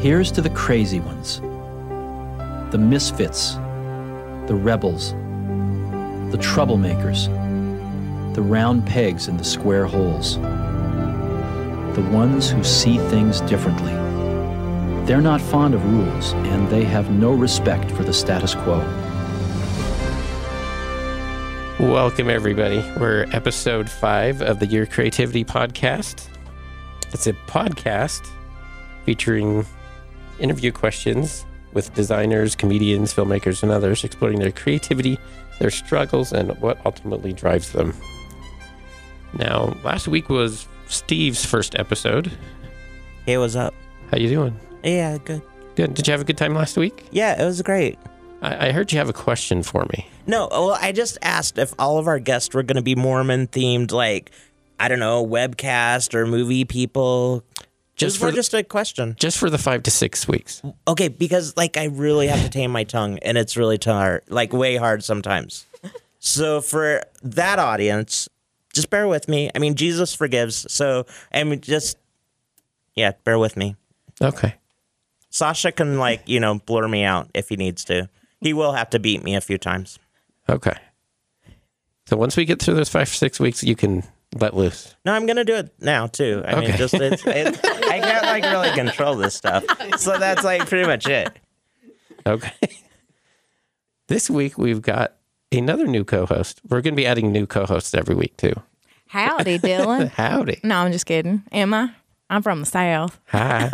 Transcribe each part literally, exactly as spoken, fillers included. Here's to the crazy ones, the misfits, the rebels, the troublemakers, the round pegs in the square holes, the ones who see things differently. They're not fond of rules, and they have no respect for the status quo. Welcome, everybody. We're episode five of the Your Creativity Podcast. It's a podcast featuring interview questions with designers, comedians, filmmakers, and others, exploring their creativity, their struggles, and what ultimately drives them. Now, last week was Steve's first episode. Hey, what's up? How you doing? Yeah, good. Good. Did you have a good time last week? Yeah, it was great. I, I heard you have a question for me. No, well, I just asked if all of our guests were going to be Mormon-themed, like, I don't know, webcast or movie people. Just for just a question. Just for the five to six weeks. Okay, because like I really have to tame my tongue, and it's really hard, like way hard sometimes. So for that audience, just bear with me. I mean, Jesus forgives. So I mean, just yeah, bear with me. Okay. Sasha can like you know blur me out if he needs to. He will have to beat me a few times. Okay. So once we get through those five six weeks, you can let loose. No, I'm gonna do it now too. I okay. mean, just it's, it's, I can't like really control this stuff, so that's like pretty much it. Okay. This week we've got another new co-host. We're gonna be adding new co-hosts every week too. Howdy, Dylan. Howdy. No, I'm just kidding. Am I? I'm from the South. Hi.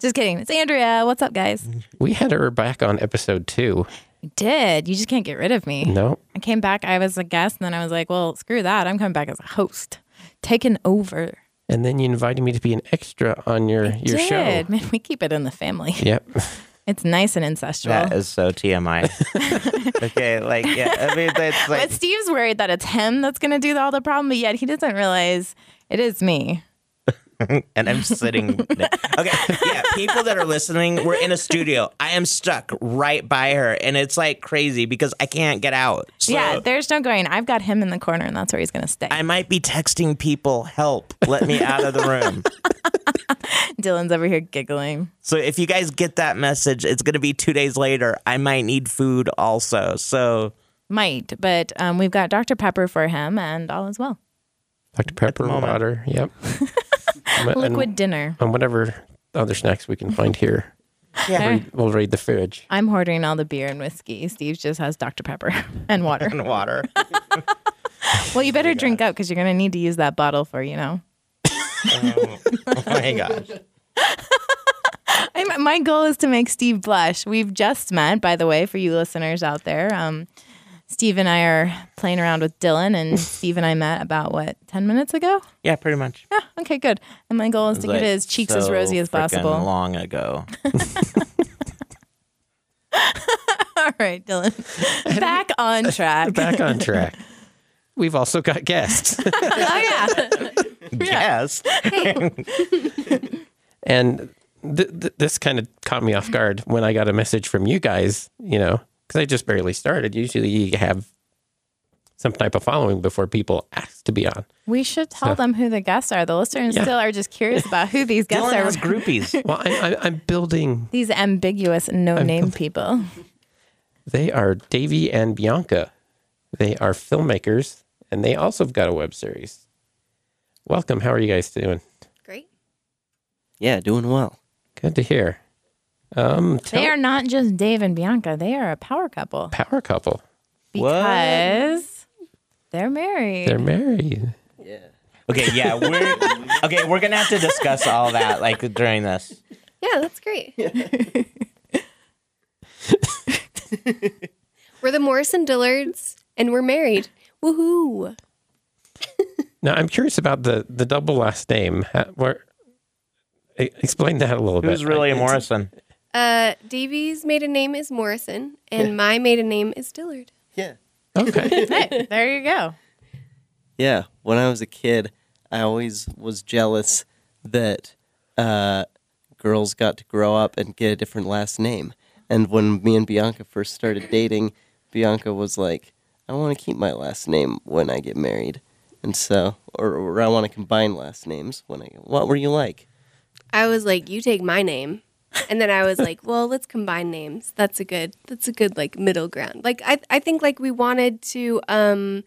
Just kidding. It's Andrea. What's up, guys? We had her back on episode two. You did. You just can't get rid of me. No. I came back. I was a guest, and then I was like, well, screw that. I'm coming back as a host. Taking over. And then you invited me to be an extra on your, I your did. show. Man, we keep it in the family. Yep. It's nice and ancestral. That is so T M I. Okay, like, yeah. I mean, that's like... But Steve's worried that it's him that's going to do all the problem, but yet he doesn't realize it is me. And I'm sitting. Okay, yeah. People that are listening, we're in a studio. I am stuck right by her, and it's like crazy because I can't get out. So yeah, there's no going. I've got him in the corner, and that's where he's gonna stay. I might be texting people, "Help! Let me out of the room." Dylan's over here giggling. So if you guys get that message, it's gonna be two days later. I might need food also. So might, but um, we've got Doctor Pepper for him, and all is well. Doctor Pepper, water. Yep. Liquid and, dinner. And whatever other snacks we can find here. Yeah. We'll, we'll raid the fridge. I'm hoarding all the beer and whiskey. Steve just has Doctor Pepper and water. And water. Well, you better oh drink gosh. up because you're going to need to use that bottle for, you know. Oh, oh my gosh. I'm, my goal is to make Steve blush. We've just met, by the way, for you listeners out there. Um, Steve and I are playing around with Dylan, and Steve and I met about, what, ten minutes ago? Yeah, pretty much. Yeah, okay, good. And my goal is to like get his cheeks so as rosy as possible. Long ago. All right, Dylan. Back on track. Back on track. We've also got guests. Oh, yeah. Guests? Hey. And th- th- this kind of caught me off guard when I got a message from you guys, you know. Because I just barely started. Usually you have some type of following before people ask to be on. We should tell so. them who the guests are. The listeners yeah. still are just curious about who these guests Dylan are. Has groupies. Well, I, I, I'm building... These ambiguous no-name build- people. They are Davey and Bianca. They are filmmakers, and they also have got a web series. Welcome. How are you guys doing? Great. Yeah, doing well. Good to hear. Um, tell- they are not just Dave and Bianca. They are a power couple. Power couple. Because what? they're married. They're married. Yeah. Okay, yeah. We're, okay, we're going to have to discuss all that like during this. Yeah, that's great. We're the Morrison Dillards, and we're married. Woohoo. Now, I'm curious about the, the double last name. How, where, explain that a little Who's bit. Who's really I, a Morrison? Uh, Davy's maiden name is Morrison, and yeah. my maiden name is Dillard. Yeah. Okay. Hey, there you go. Yeah. When I was a kid, I always was jealous that uh, girls got to grow up and get a different last name. And when me and Bianca first started dating, Bianca was like, I want to keep my last name when I get married. And so, or, or I want to combine last names when I get, what were you like? I was like, you take my name. And then I was like, well, let's combine names. That's a good, that's a good like middle ground. Like I, I think like we wanted to, um,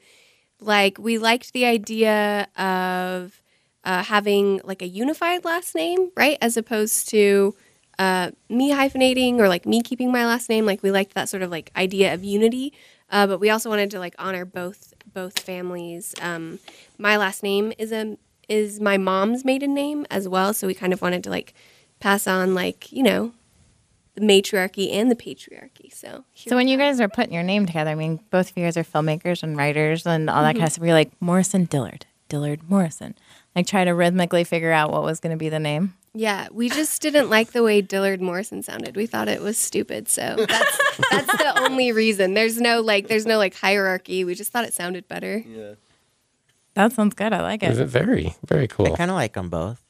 like we liked the idea of uh, having like a unified last name, right? As opposed to uh, me hyphenating or like me keeping my last name. Like we liked that sort of like idea of unity. Uh, but we also wanted to like honor both, both families. Um, my last name is a, is my mom's maiden name as well. So we kind of wanted to like pass on, like, you know, the matriarchy and the patriarchy. So so when you guys are putting your name together, I mean, both of you guys are filmmakers and writers and all that mm-hmm. kind of stuff. You're like, Morrison Dillard, Dillard Morrison. Like, try to rhythmically figure out what was going to be the name. Yeah, we just didn't like the way Dillard Morrison sounded. We thought it was stupid, so that's that's the only reason. There's no, like, there's no, like, hierarchy. We just thought it sounded better. Yeah. That sounds good. I like it. Very, very cool. I kind of like them both.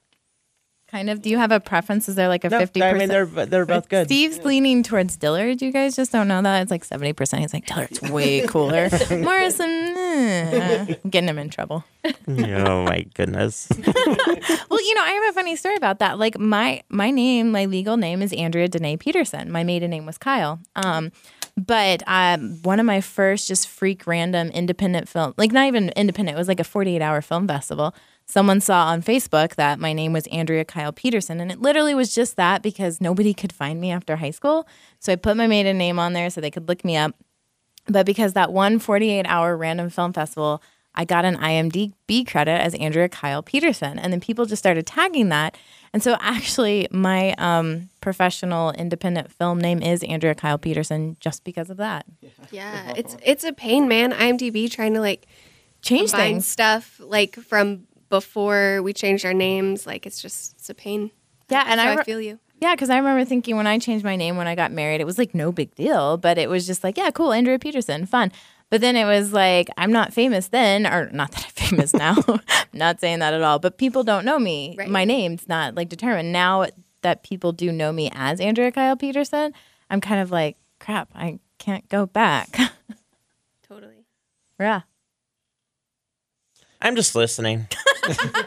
Kind of. Do you have a preference? Is there like a fifty percent? No, I mean, they're, they're both good. Steve's yeah. leaning towards Dillard. You guys just don't know that. It's like seventy percent. He's like, Dillard's way cooler. Morrison, eh. I'm getting him in trouble. Oh, my goodness. Well, you know, I have a funny story about that. Like, my, my name, my legal name is Andrea Danae Peterson. My maiden name was Kyle. Um, But um, one of my first just freak random independent film, like not even independent, it was like a forty-eight hour film festival. Someone saw on Facebook that my name was Andrea Kyle Peterson, and it literally was just that because nobody could find me after high school. So I put my maiden name on there so they could look me up. But because that one forty-eight hour random film festival, I got an I M D B credit as Andrea Kyle Peterson. And then people just started tagging that. And so actually my um, professional independent film name is Andrea Kyle Peterson just because of that. Yeah, it's it's a pain, man. I M D B trying to like change things. Stuff like from... before we changed our names, like it's just it's a pain. Yeah, and I, re- I feel you. Yeah, because I remember thinking when I changed my name when I got married, it was like no big deal, but it was just like, yeah, cool, Andrea Peterson, fun. But then it was like, I'm not famous then, or not that I'm famous now. I'm not saying that at all, but people don't know me. Right. My name's not like determined. Now that people do know me as Andrea Kyle Peterson, I'm kind of like, crap, I can't go back. Totally. Yeah. I'm just listening.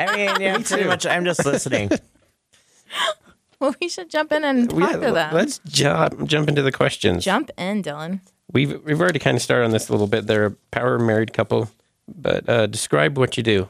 I mean, yeah, Me pretty too. much. I'm just listening. Well, we should jump in and talk yeah, to them. Let's jump jump into the questions. Jump in, Dylan. We've we've already kind of started on this a little bit. They're a power married couple, but uh, describe what you do.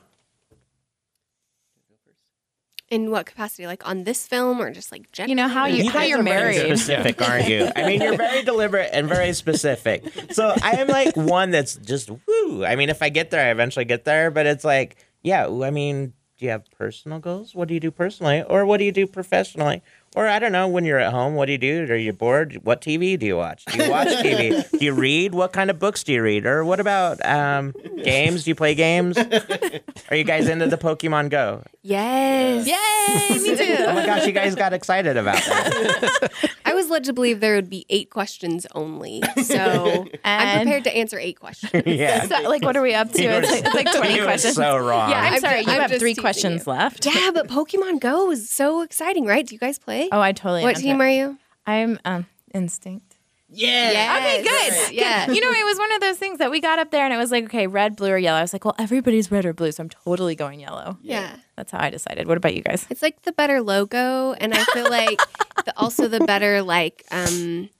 In what capacity? Like on this film, or just like generally? You know how you, you how you're married? Very specific, yeah. aren't you? I mean, you're very deliberate and very specific. So I am like one that's just woo. I mean, if I get there, I eventually get there. But it's like. Yeah, I mean, do you have personal goals? What do you do personally? Or what do you do professionally? Or, I don't know, when you're at home, what do you do? Are you bored? What T V do you watch? Do you watch T V? Do you read? What kind of books do you read? Or what about um, games? Do you play games? Are you guys into the Pokemon Go? Yes. Yay, me too. Oh, my gosh, you guys got excited about that. I was led to believe there would be eight questions only, so and I'm prepared to answer eight questions. Yeah. So, like, what are we up to? It's like, it's like twenty you questions. So wrong. Yeah, I'm, I'm sorry. Just, you I'm have three questions you. left. Yeah, but Pokemon Go is so exciting, right? Do you guys play? Oh, I totally. What team it. are you? I'm um, Instinct. Yeah. Yes. Okay, good. Right. Yeah. You know, it was one of those things that we got up there and it was like, okay, red, blue, or yellow. I was like, well, everybody's red or blue, so I'm totally going yellow. Yeah. That's how I decided. What about you guys? It's like the better logo, and I feel like the, also the better like um,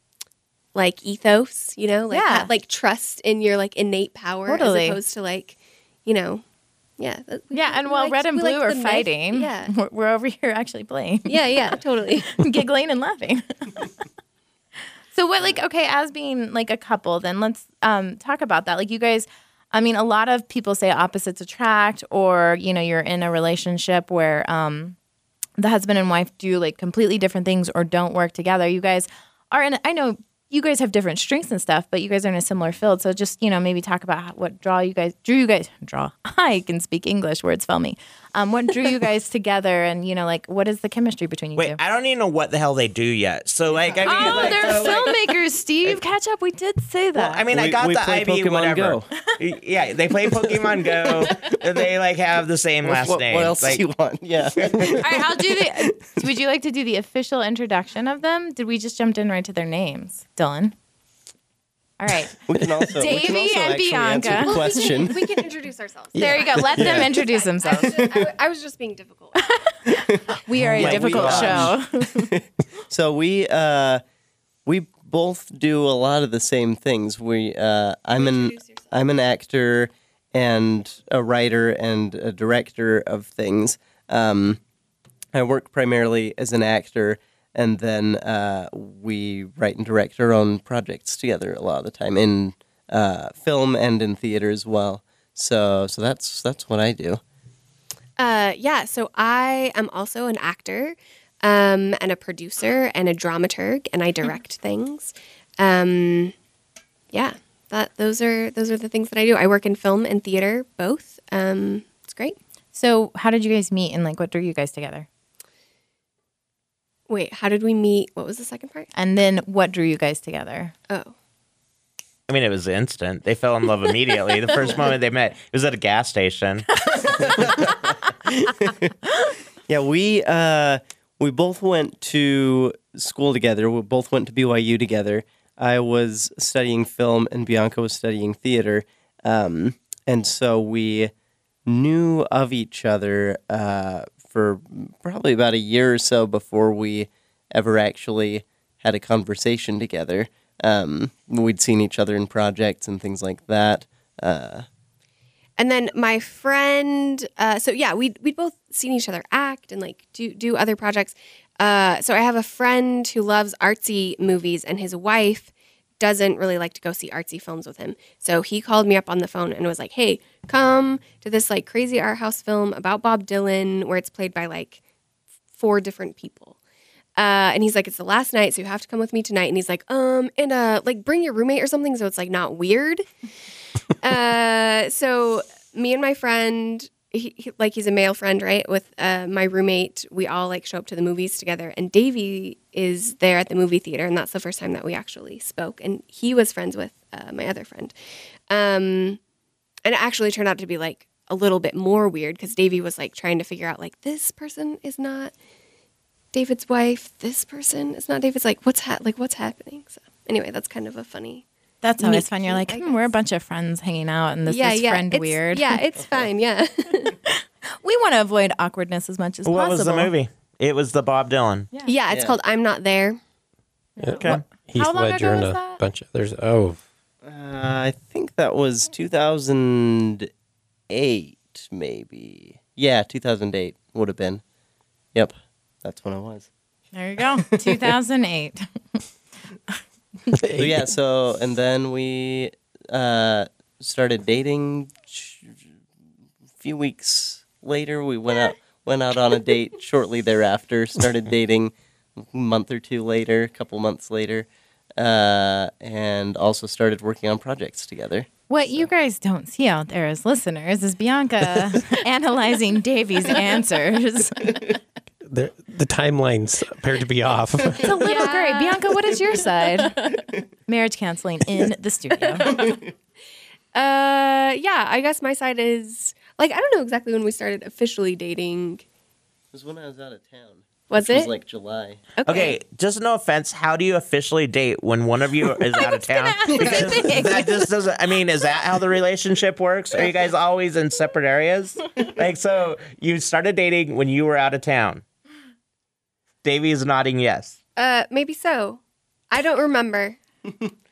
like ethos. You know, like yeah. that, like trust in your like innate power totally. as opposed to like, you know. Yeah. That, yeah, and while like, red and blue like are fighting, knife, yeah. we're, we're over here actually playing. Yeah, yeah, totally. Giggling and laughing. So what, like, okay, as being like a couple, then let's um, talk about that. Like you guys, I mean, a lot of people say opposites attract, or, you know, you're in a relationship where um, the husband and wife do like completely different things or don't work together. You guys are in, I know you guys have different strengths and stuff, but you guys are in a similar field. So just, you know, maybe talk about what draw you guys, drew you guys, draw, I can speak English, words fail me. Um, what drew you guys together, and, you know, like, what is the chemistry between you Wait, two? Wait, I don't even know what the hell they do yet. So, like, I mean... Oh, like, they're so, filmmakers, like, Steve. Catch up. We did say that. Well, I mean, we, I got the I B, Pokemon whatever. Go. Yeah, they play Pokemon Go. And they, like, have the same last what, name. What else like, do you want? Yeah. All right, I'll do the... Would you like to do the official introduction of them? Did we just jump in right to their names? Dylan? All right. We can also, Davey we can also and Bianca. Answer the question. We can, we can introduce ourselves. Yeah. There you go. Let yeah. them introduce themselves. I was just, I, I was just being difficult. We are a like difficult show. So we uh, we both do a lot of the same things. We uh, I'm an I'm an actor and a writer and a director of things. Um, I work primarily as an actor, and then uh, we write and direct our own projects together a lot of the time in uh, film and in theater as well. So, so that's that's what I do. Uh, yeah. So I am also an actor, um, and a producer and a dramaturg, and I direct things. Um, yeah. That those are those are the things that I do. I work in film and theater both. Um, it's great. So, how did you guys meet, and like, what drew you guys together? Wait, how did we meet? What was the second part? And then, what drew you guys together? Oh, I mean, it was instant. They fell in love immediately. The first moment they met, it was at a gas station. Yeah, we uh, we both went to school together. We both went to B Y U together. I was studying film, and Bianca was studying theater, um, and so we knew of each other uh, for probably about a year or so before we ever actually had a conversation together. Um, we'd seen each other in projects and things like that. Uh, and then my friend, uh, so yeah, we'd, we'd both seen each other act and like do, do other projects. Uh, so I have a friend who loves artsy movies, and his wife doesn't really like to go see artsy films with him. So he called me up on the phone and was like, hey, come to this like crazy art house film about Bob Dylan where it's played by like four different people. Uh, and he's like, it's the last night, so you have to come with me tonight. And he's like, um, and uh, like bring your roommate or something so it's like not weird. uh, so me and my friend, he, he, like he's a male friend, right? With uh, my roommate, we all like show up to the movies together. And Davey is there at the movie theater, and that's the first time that we actually spoke. And he was friends with uh, my other friend. Um, and it actually turned out to be like a little bit more weird because Davey was like trying to figure out like this person is not David's wife. This person is not David's. Like what's ha- like what's happening? So anyway, that's kind of a funny. That's always fun. You're like, hmm, we're a bunch of friends hanging out, and this yeah, is yeah, friend it's, weird. Yeah, it's fine. Yeah, we want to avoid awkwardness as much as what possible. What was the movie? It was the Bob Dylan. Yeah, yeah it's yeah. called "I'm Not There." Okay. What, Heath Ledger and a that? bunch of others. Oh, uh, I think that was two thousand eight, maybe. Yeah, two thousand eight would have been. Yep, that's when I was. There you go, two thousand eight. So yeah, so, and then we uh, started dating a few weeks later. We went out went out on a date shortly thereafter, started dating a month or two later, a couple months later, uh, and also started working on projects together. What so. You guys don't see out there as listeners is Bianca analyzing Davey's answers. The, the timelines appear to be off. It's a little yeah. gray. Bianca, what is your side? Marriage counseling in the studio. uh, yeah, I guess my side is, like, I don't know exactly when we started officially dating. It was when I was out of town. Was it? It was like July. Okay. okay, just no offense. How do you officially date when one of you is out of town? Because that just doesn't. I mean, is that how the relationship works? Are you guys always in separate areas? Like, so you started dating when you were out of town. Davey is nodding yes. Uh, maybe so. I don't remember.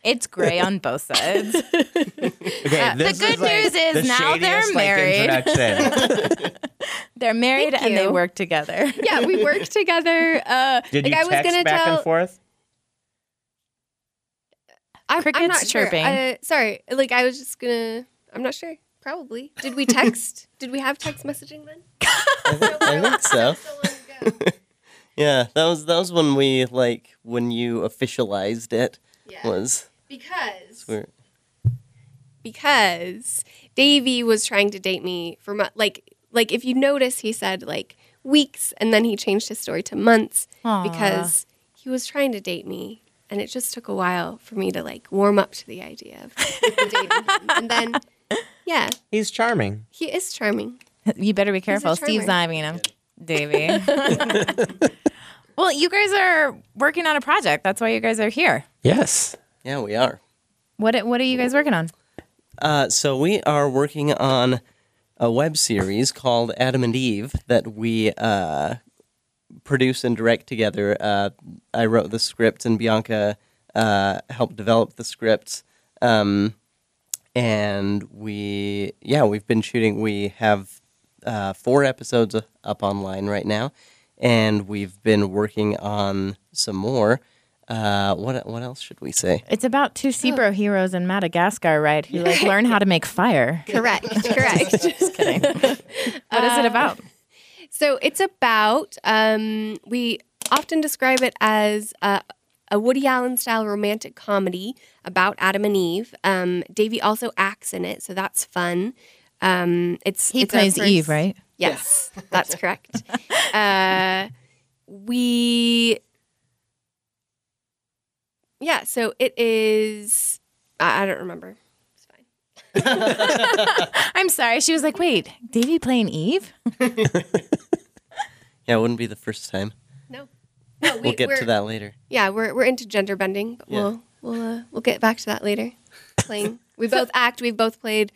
It's gray on both sides. Okay, uh, the good is like news is the now they're married. Like, they're married and they work together. Yeah, we work together. Uh, Did like you I text was gonna back tell... and forth? I'm, Crickets I'm not chirping. Sure. I, sorry, like I was just gonna. I'm not sure. Probably. Did we text? Did we have text messaging then? I think, I think so. so yeah, that was that was when we like when you officialized it. Yeah. Was because swear. because Davey was trying to date me for mo- like like if you notice he said like weeks and then he changed his story to months. Aww. Because he was trying to date me and it just took a while for me to like warm up to the idea of dating him. And then yeah, he's charming. He is charming. You better be careful. Steve's eyeing him, Davey. Well, you guys are working on a project. That's why you guys are here. Yes. Yeah, we are. What What are you guys working on? Uh, so we are working on a web series called Adam and Eve that we uh, produce and direct together. Uh, I wrote the script, and Bianca uh, helped develop the script. Um, and we, yeah, we've been shooting. We have uh, four episodes up online right now, and we've been working on some more. Uh, what what else should we say? It's about two Seabro oh. heroes in Madagascar, right? Who like learn how to make fire. Correct, correct. Just kidding. What is it about? Um, so it's about um, we often describe it as uh, a Woody Allen style romantic comedy about Adam and Eve. Um, Davey also acts in it, so that's fun. Um, it's he it's plays first... Eve, right? Yes, yeah. That's correct. Uh, we. Yeah, so it is... I, I don't remember. It's fine. I'm sorry. She was like, wait, Davey playing Eve? Yeah, it wouldn't be the first time. No. no we, we'll get to that later. Yeah, we're we're into gender bending, but yeah. we'll we'll uh, we'll get back to that later. Playing. We both act. We've both played.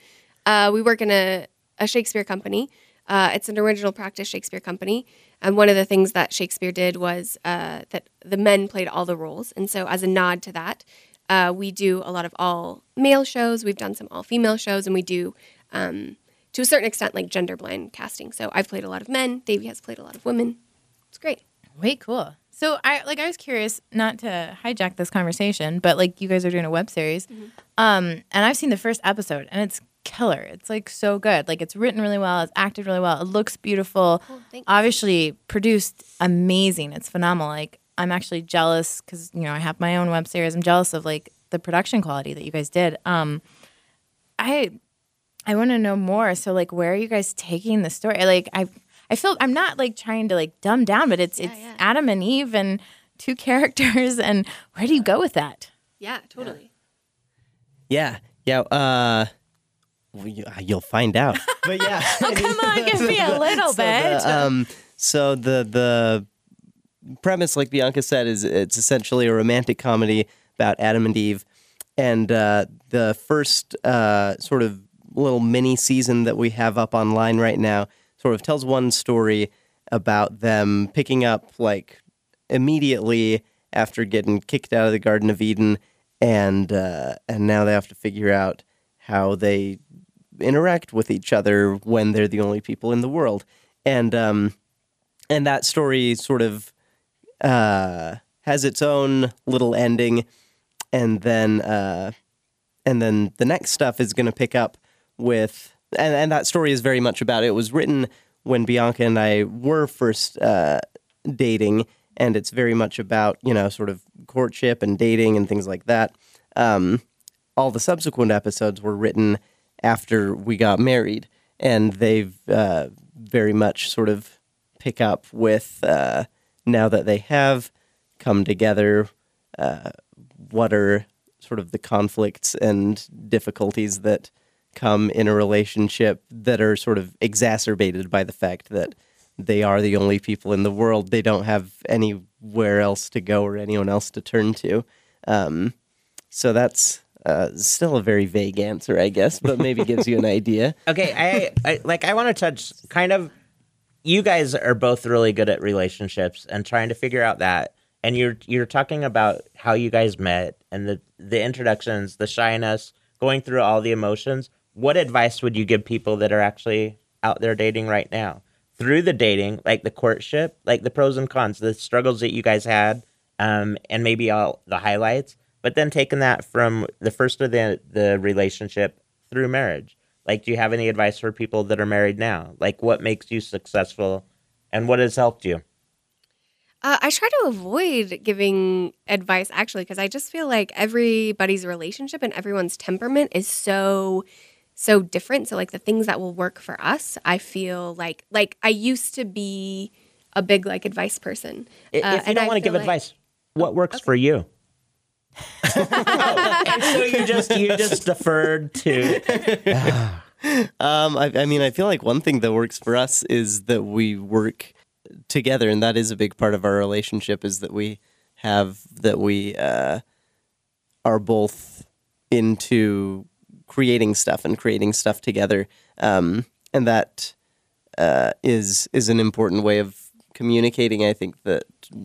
Uh, we work in a, a Shakespeare company. Uh, it's an original practice Shakespeare company. And one of the things that Shakespeare did was uh, that the men played all the roles. And so as a nod to that, uh, we do a lot of all-male shows. We've done some all-female shows. And we do, um, to a certain extent, like gender-blind casting. So I've played a lot of men. Davey has played a lot of women. It's great. Wait, cool. So I like I was curious, not to hijack this conversation, but like you guys are doing a web series. Mm-hmm. Um, and I've seen the first episode, and it's killer. It's like so good. Like it's written really well. It's acted really well. It looks beautiful. Oh, obviously produced amazing. It's phenomenal. Like I'm actually jealous because, you know, I have my own web series. I'm jealous of like the production quality that you guys did. Um, I I want to know more. So like, where are you guys taking the story? Like I I feel I'm not like trying to like dumb down, but it's yeah, it's yeah. Adam and Eve and two characters. And where do you go with that? Yeah, totally. Yeah, yeah. Uh, You'll find out. But yeah. Oh, come on, give me a little so bit. The, um, so the the premise, like Bianca said, is it's essentially a romantic comedy about Adam and Eve. And uh, the first uh, sort of little mini season that we have up online right now sort of tells one story about them picking up like immediately after getting kicked out of the Garden of Eden. And uh, and now they have to figure out how they interact with each other when they're the only people in the world. And um, and that story sort of uh, has its own little ending. And then uh, and then the next stuff is going to pick up with... And, and that story is very much about... It was written when Bianca and I were first uh, dating. And it's very much about, you know, sort of courtship and dating and things like that. Um, all the subsequent episodes were written after we got married, and they've uh, very much sort of pick up with uh, now that they have come together, uh, what are sort of the conflicts and difficulties that come in a relationship that are sort of exacerbated by the fact that they are the only people in the world. They don't have anywhere else to go or anyone else to turn to. Um, so that's... Uh, still a very vague answer, I guess, but maybe gives you an idea. Okay, I, I like I want to touch kind of. You guys are both really good at relationships and trying to figure out that. And you're you're talking about how you guys met and the the introductions, the shyness, going through all the emotions. What advice would you give people that are actually out there dating right now through the dating, like the courtship, like the pros and cons, the struggles that you guys had, um, and maybe all the highlights. But then taking that from the first of the the relationship through marriage, like, do you have any advice for people that are married now? Like, what makes you successful and what has helped you? Uh, I try to avoid giving advice, actually, because I just feel like everybody's relationship and everyone's temperament is so, so different. So, like, the things that will work for us, I feel like, like I used to be a big, like, advice person. If uh, you don't want to give like, advice, what works okay. for you? Oh, and so you just you just deferred to. um, I, I mean, I feel like one thing that works for us is that we work together, and that is a big part of our relationship. Is that we have that we uh, are both into creating stuff and creating stuff together, um, and that uh, is is an important way of communicating, I think, that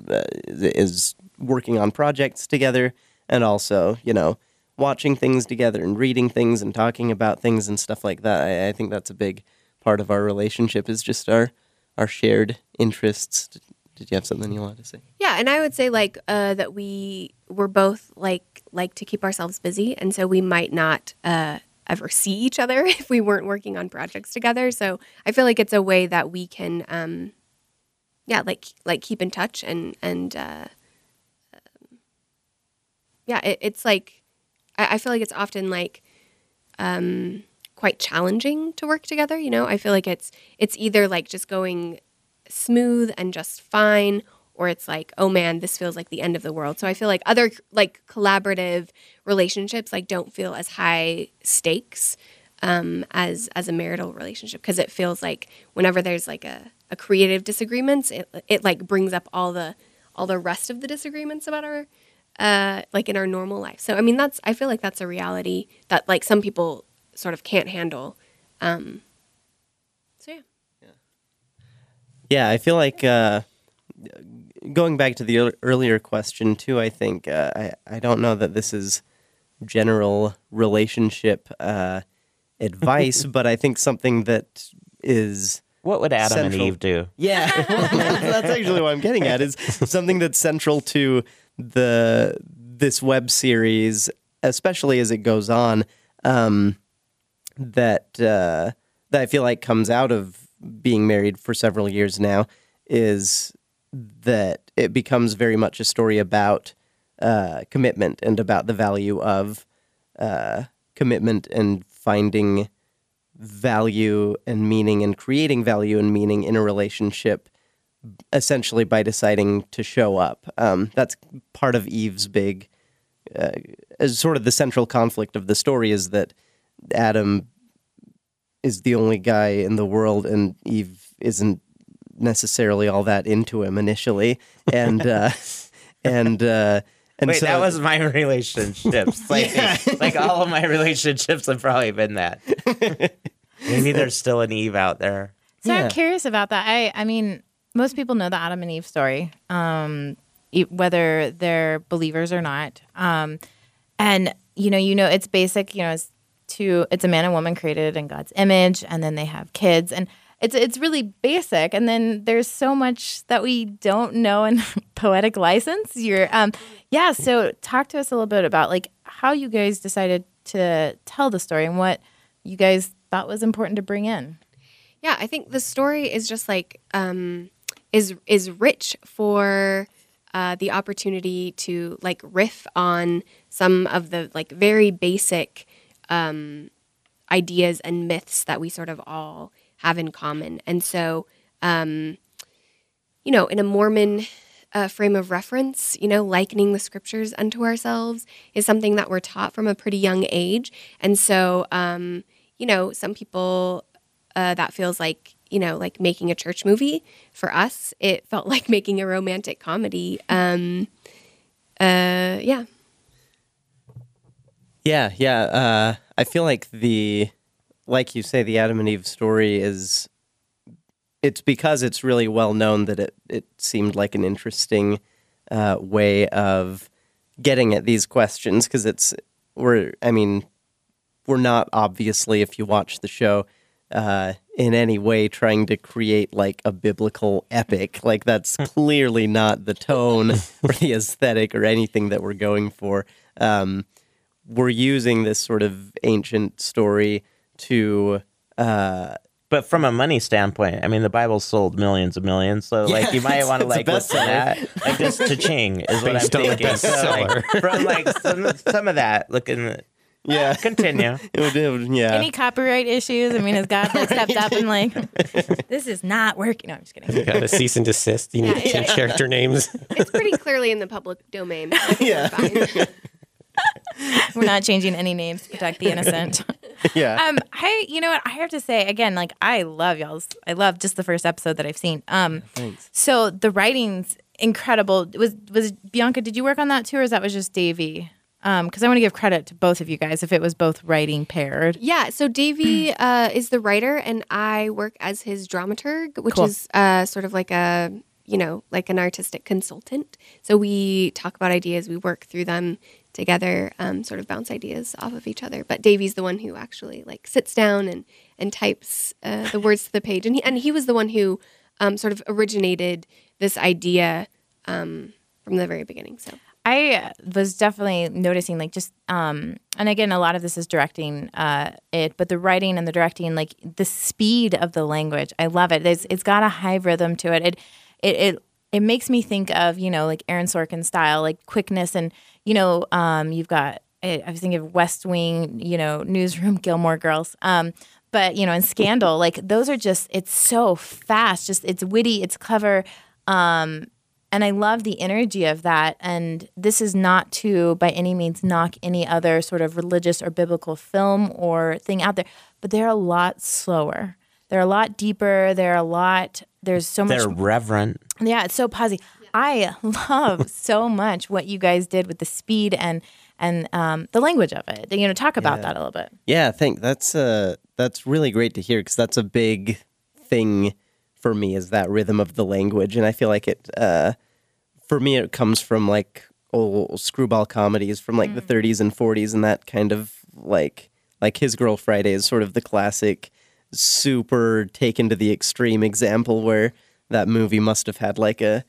uh, is working on projects together and also, you know, watching things together and reading things and talking about things and stuff like that. I, I think that's a big part of our relationship is just our our shared interests. Did, did you have something you wanted to say? Yeah, and I would say, like, uh, that we were both, like, like to keep ourselves busy, and so we might not uh, ever see each other if we weren't working on projects together. So I feel like it's a way that we can... Um, Yeah, like like keep in touch and and uh, um, yeah, it, it's like I, I feel like it's often like um, quite challenging to work together. You know, I feel like it's it's either like just going smooth and just fine, or it's like, oh man, this feels like the end of the world. So I feel like other like collaborative relationships like don't feel as high stakes um, as as a marital relationship, because it feels like whenever there's like a A creative disagreements, it it like brings up all the all the rest of the disagreements about our uh like in our normal life. So I mean that's I feel like that's a reality that like some people sort of can't handle. Um so yeah. Yeah. Yeah, I feel like uh going back to the earlier question too, I think uh, I I don't know that this is general relationship uh advice, but I think something that is What would Adam central. and Eve do? Yeah, that's actually what I'm getting at, is something that's central to the this web series, especially as it goes on, um, that, uh, that I feel like comes out of being married for several years now, is that it becomes very much a story about uh, commitment and about the value of uh, commitment and finding... value and meaning and creating value and meaning in a relationship, essentially by deciding to show up. Um, that's part of Eve's big, uh, as sort of the central conflict of the story, is that Adam is the only guy in the world and Eve isn't necessarily all that into him initially. And, uh, and, uh, And Wait, so, that was my relationships. Like, yeah. like all of my relationships have probably been that. Maybe there's still an Eve out there. So yeah. I'm curious about that. I, I mean, most people know the Adam and Eve story, um, whether they're believers or not. Um, and, you know, you know, it's basic, you know, it's two, it's a man and woman created in God's image, and then they have kids. And It's it's really basic, and then there's so much that we don't know in poetic license. You're, um, yeah. So talk to us a little bit about like how you guys decided to tell the story and what you guys thought was important to bring in. Yeah, I think the story is just like um, is is rich for uh, the opportunity to like riff on some of the like very basic um, ideas and myths that we sort of all have in common. And so, um, you know, in a Mormon uh, frame of reference, you know, likening the scriptures unto ourselves is something that we're taught from a pretty young age. And so, um, you know, some people, uh, that feels like, you know, like making a church movie. For us, it felt like making a romantic comedy. Um, uh, yeah. Yeah, yeah. Uh, I feel like the... Like you say, the Adam and Eve story is, it's because it's really well known that it, it seemed like an interesting uh, way of getting at these questions, because it's, we're, I mean, we're not obviously, if you watch the show, uh, in any way trying to create like a biblical epic. Like that's clearly not the tone or the aesthetic or anything that we're going for. Um, we're using this sort of ancient story to uh but from a money standpoint, I mean, the Bible sold millions and millions, so yeah, like you might want to like listen to that, like just cha-ching is what I'm thinking. So, like, from like some, some of that looking, yeah, continue. It would, it would, yeah. Any copyright issues? I mean, has God like stepped up and like, this is not working? No, I'm just kidding. You got a cease and desist. You need yeah, to change yeah. character names. It's pretty clearly in the public domain. Yeah. We're not changing any names to protect the innocent. Yeah. Um. I. You know what? I have to say again. Like, I love y'all's. I love just the first episode that I've seen. Um. Thanks. So the writing's incredible. Was was Bianca? Did you work on that too, or is that was just Davey? Um. Because I want to give credit to both of you guys if it was both writing paired. Yeah. So Davey uh, is the writer, and I work as his dramaturg, which cool. is uh sort of like a you know, like an artistic consultant. So we talk about ideas, we work through them together, um, sort of bounce ideas off of each other. But Davey's the one who actually like sits down and, and types uh, the words to the page. And he, and he was the one who um, sort of originated this idea um, from the very beginning. So I was definitely noticing, like, just, um, and again, a lot of this is directing uh, it, but the writing and the directing, like, the speed of the language, I love it. There's, it's got a high rhythm to it. It, it, it, it makes me think of, you know, like Aaron Sorkin style, like quickness, and, you know, um, you've got, I was thinking of West Wing, you know, Newsroom, Gilmore Girls, um, but, you know, and Scandal, like, those are just, it's so fast, just, it's witty, it's clever, um, and I love the energy of that. And this is not to, by any means, knock any other sort of religious or biblical film or thing out there. But they're a lot slower. They're a lot deeper. They're a lot, there's so much. They're reverent. Yeah, it's so positive. Yeah. I love so much what you guys did with the speed and and um, the language of it. You know, talk about yeah. that a little bit. Yeah, I think that's, uh, that's really great to hear, because that's a big thing for me, is that rhythm of the language. And I feel like it, uh, for me, it comes from like old screwball comedies from like mm. the thirties and forties, and that kind of like, like His Girl Friday is sort of the classic, super taken to the extreme example, where that movie must have had like a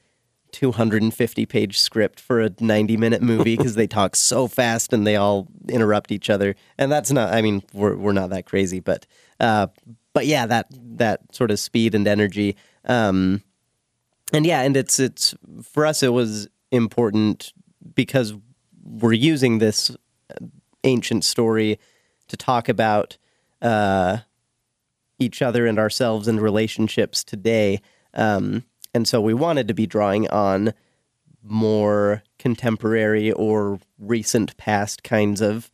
two hundred fifty page script for a ninety minute movie, because they talk so fast and they all interrupt each other. And that's not, I mean, we're, we're not that crazy, but, uh, But yeah, that that sort of speed and energy, um, and yeah, and it's it's for us it was important, because we're using this ancient story to talk about uh, each other and ourselves and relationships today, um, and so we wanted to be drawing on more contemporary or recent past kinds of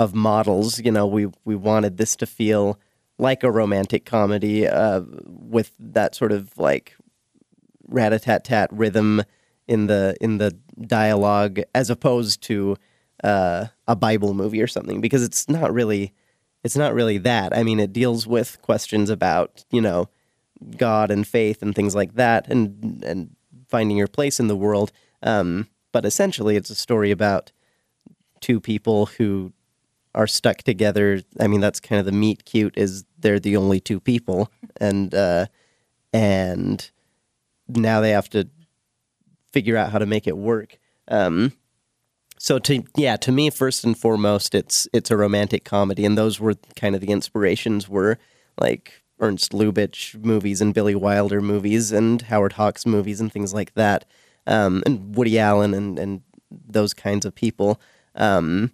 of models. You know, we we wanted this to feel like a romantic comedy, uh, with that sort of like rat-a-tat-tat rhythm in the in the dialogue, as opposed to uh, a Bible movie or something, because it's not really it's not really that. I mean, it deals with questions about, you know, God and faith and things like that, and and finding your place in the world. Um, but essentially, it's a story about two people who are stuck together. I mean, that's kind of the meet cute, is they're the only two people, and uh, and now they have to figure out how to make it work. Um, so to yeah, to me, first and foremost, it's it's a romantic comedy, and those were kind of the inspirations, were like Ernst Lubitsch movies and Billy Wilder movies and Howard Hawks movies and things like that, um, and Woody Allen and and those kinds of people. Um,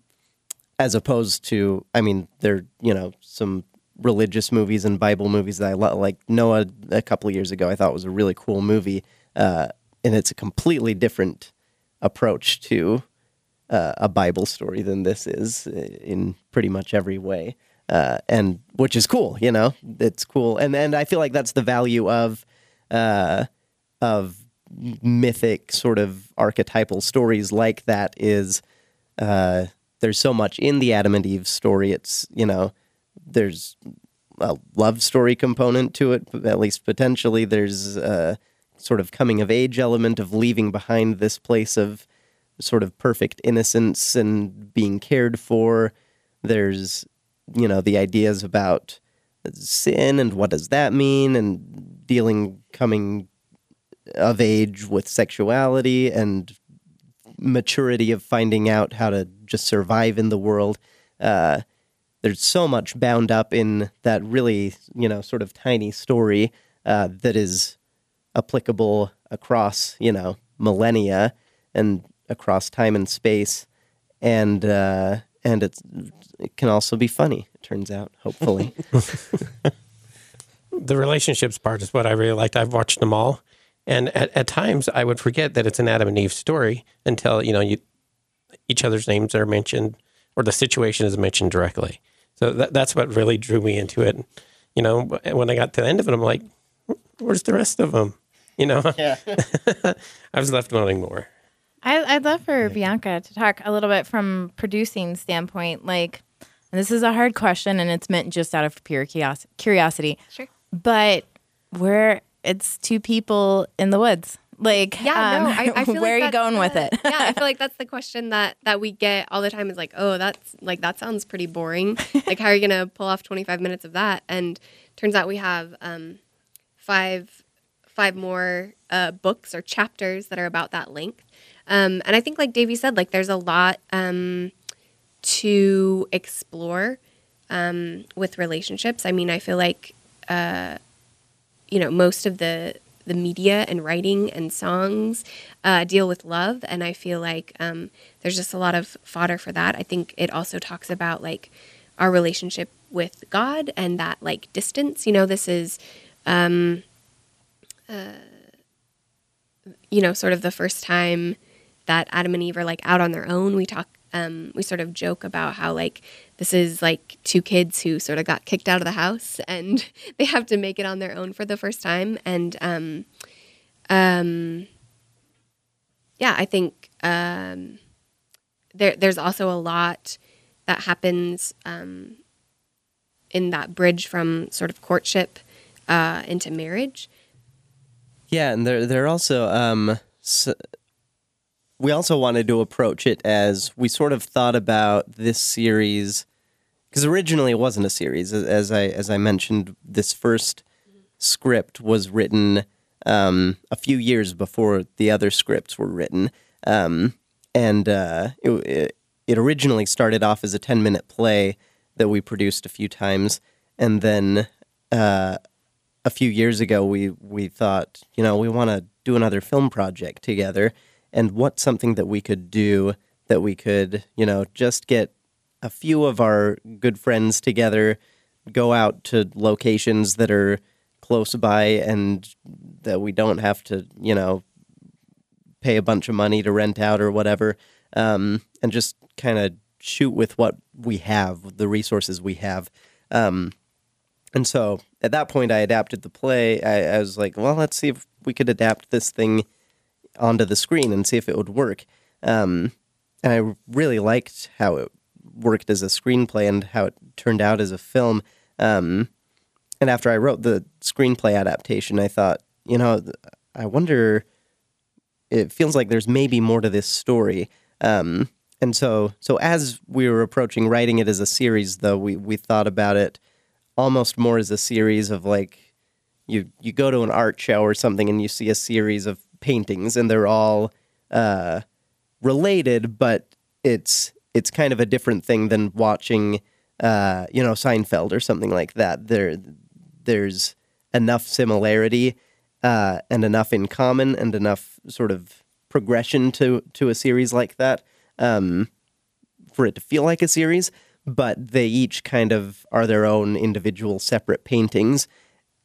As opposed to, I mean, there, you know, some religious movies and Bible movies that I love. Like Noah, a couple of years ago, I thought was a really cool movie. Uh, and it's a completely different approach to uh, a Bible story than this is, in pretty much every way. Uh, and which is cool, you know, it's cool. And and I feel like that's the value of uh, of mythic sort of archetypal stories like that, is Uh, there's so much in the Adam and Eve story. It's, you know, there's a love story component to it, at least potentially. There's a sort of coming of age element of leaving behind this place of sort of perfect innocence and being cared for. There's, you know, the ideas about sin and what does that mean, and dealing coming of age with sexuality and maturity of finding out how to just survive in the world. Uh, there's so much bound up in that really, you know, sort of tiny story uh, that is applicable across, you know, millennia and across time and space. And uh, and it's, it can also be funny, it turns out, hopefully. The relationships part is what I really liked. I've watched them all. And at, at times, I would forget that it's an Adam and Eve story until, you know, you, each other's names are mentioned, or the situation is mentioned directly. So that, that's what really drew me into it. You know, when I got to the end of it, I'm like, where's the rest of them? You know, yeah. I was left wanting more. I, I'd love for yeah. Bianca to talk a little bit from producing standpoint. Like, and this is a hard question, and it's meant just out of pure curiosity. Sure. But we're... it's two people in the woods. Like, yeah, um, no, I, I feel where like are you going the, with it? Yeah, I feel like that's the question that, that we get all the time is like, oh, that's like, that sounds pretty boring. Like, how are you going to pull off twenty-five minutes of that? And turns out we have um, five five more uh, books or chapters that are about that length. Um, and I think, like Davey said, like there's a lot um, to explore um, with relationships. I mean, I feel like, uh, you know, most of the the media and writing and songs uh, deal with love. And I feel like um, there's just a lot of fodder for that. I think it also talks about like our relationship with God and that like distance, you know, this is, um, uh, you know, sort of the first time that Adam and Eve are like out on their own. We talk, um, we sort of joke about how like, this is like two kids who sort of got kicked out of the house and they have to make it on their own for the first time. And, um, um, yeah, I think, um, there, there's also a lot that happens, um, in that bridge from sort of courtship, uh, into marriage. Yeah. And there, there are also, um, so- we also wanted to approach it as we sort of thought about this series, because originally it wasn't a series. As I as I mentioned, this first script was written um, a few years before the other scripts were written, um, and uh, it, it originally started off as a ten-minute play that we produced a few times, and then uh, a few years ago we we thought, you know, we want to do another film project together. And what's something that we could do that we could, you know, just get a few of our good friends together, go out to locations that are close by and that we don't have to, you know, pay a bunch of money to rent out or whatever, um, and just kind of shoot with what we have, the resources we have. Um, and so at that point, I adapted the play. I, I was like, well, let's see if we could adapt this thing onto the screen and see if it would work. Um, and I really liked how it worked as a screenplay and how it turned out as a film. Um, and after I wrote the screenplay adaptation, I thought, you know, I wonder, it feels like there's maybe more to this story. Um, and so so as we were approaching writing it as a series, though, we, we thought about it almost more as a series of, like, you you go to an art show or something and you see a series of paintings and they're all uh, related, but it's it's kind of a different thing than watching, uh, you know, Seinfeld or something like that. There, there's enough similarity uh, and enough in common and enough sort of progression to to a series like that um, for it to feel like a series. But they each kind of are their own individual, separate paintings.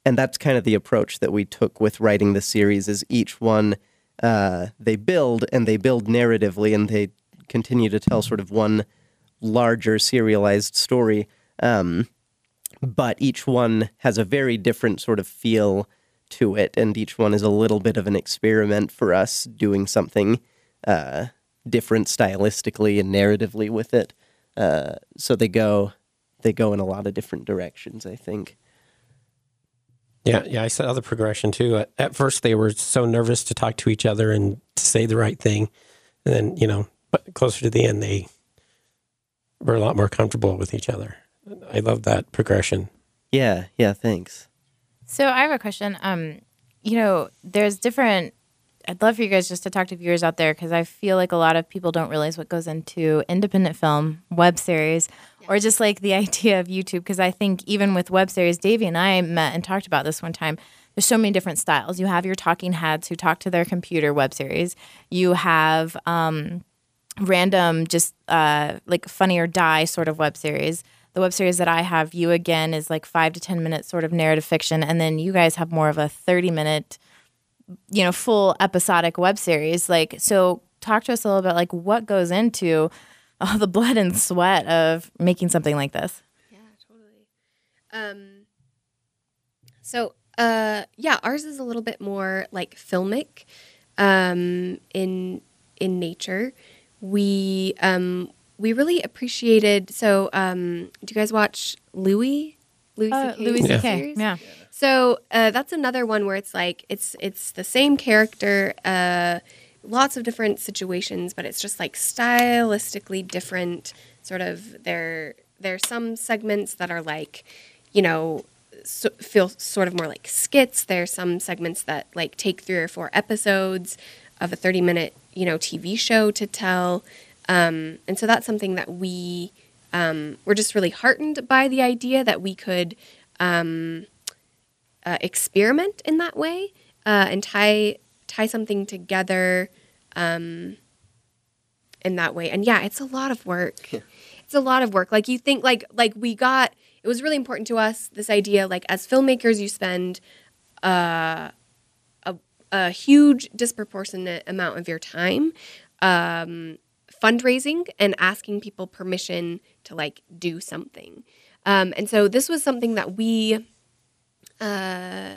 And that's kind of the approach that we took with writing the series is each one, uh, they build and they build narratively and they continue to tell sort of one larger serialized story. Um, but each one has a very different sort of feel to it. And each one is a little bit of an experiment for us doing something uh, different stylistically and narratively with it. Uh, so they go, they go in a lot of different directions, I think. Yeah, yeah, I saw the progression too. At first, they were so nervous to talk to each other and to say the right thing, and then you know, but closer to the end, they were a lot more comfortable with each other. I love that progression. Yeah, yeah, thanks. So I have a question. Um, you know, there's different. I'd love for you guys just to talk to viewers out there because I feel like a lot of people don't realize what goes into independent film, web series. Or just like the idea of YouTube, because I think even with web series, Davey and I met and talked about this one time. There's so many different styles. You have your talking heads who talk to their computer web series. You have um, random, just uh, like funny or die sort of web series. The web series that I have, you again, is like five to ten minute sort of narrative fiction. And then you guys have more of a thirty minute, you know, full episodic web series. Like, so talk to us a little bit like what goes into all the blood and sweat of making something like this. Yeah, totally. Um, so, uh, yeah, ours is a little bit more like filmic um, in in nature. We um, we really appreciated. So, um, do you guys watch Louie? Louis uh, C K. Louis yeah. C K. Yeah. So uh, that's another one where it's like it's it's the same character, uh, lots of different situations, but it's just like stylistically different. Sort of there there's some segments that are like, you know, so, feel sort of more like skits. There's some segments that like take three or four episodes of a thirty minute, you know, T V show to tell. Um, and so that's something that we um, were just really heartened by, the idea that we could um, uh, experiment in that way uh, and tie tie something together um, in that way. And yeah, it's a lot of work. Yeah. It's a lot of work. Like you think like like we got. It was really important to us, this idea, like, as filmmakers, you spend uh, a, a huge disproportionate amount of your time um, fundraising and asking people permission to, like, do something. Um, and so this was something that we uh,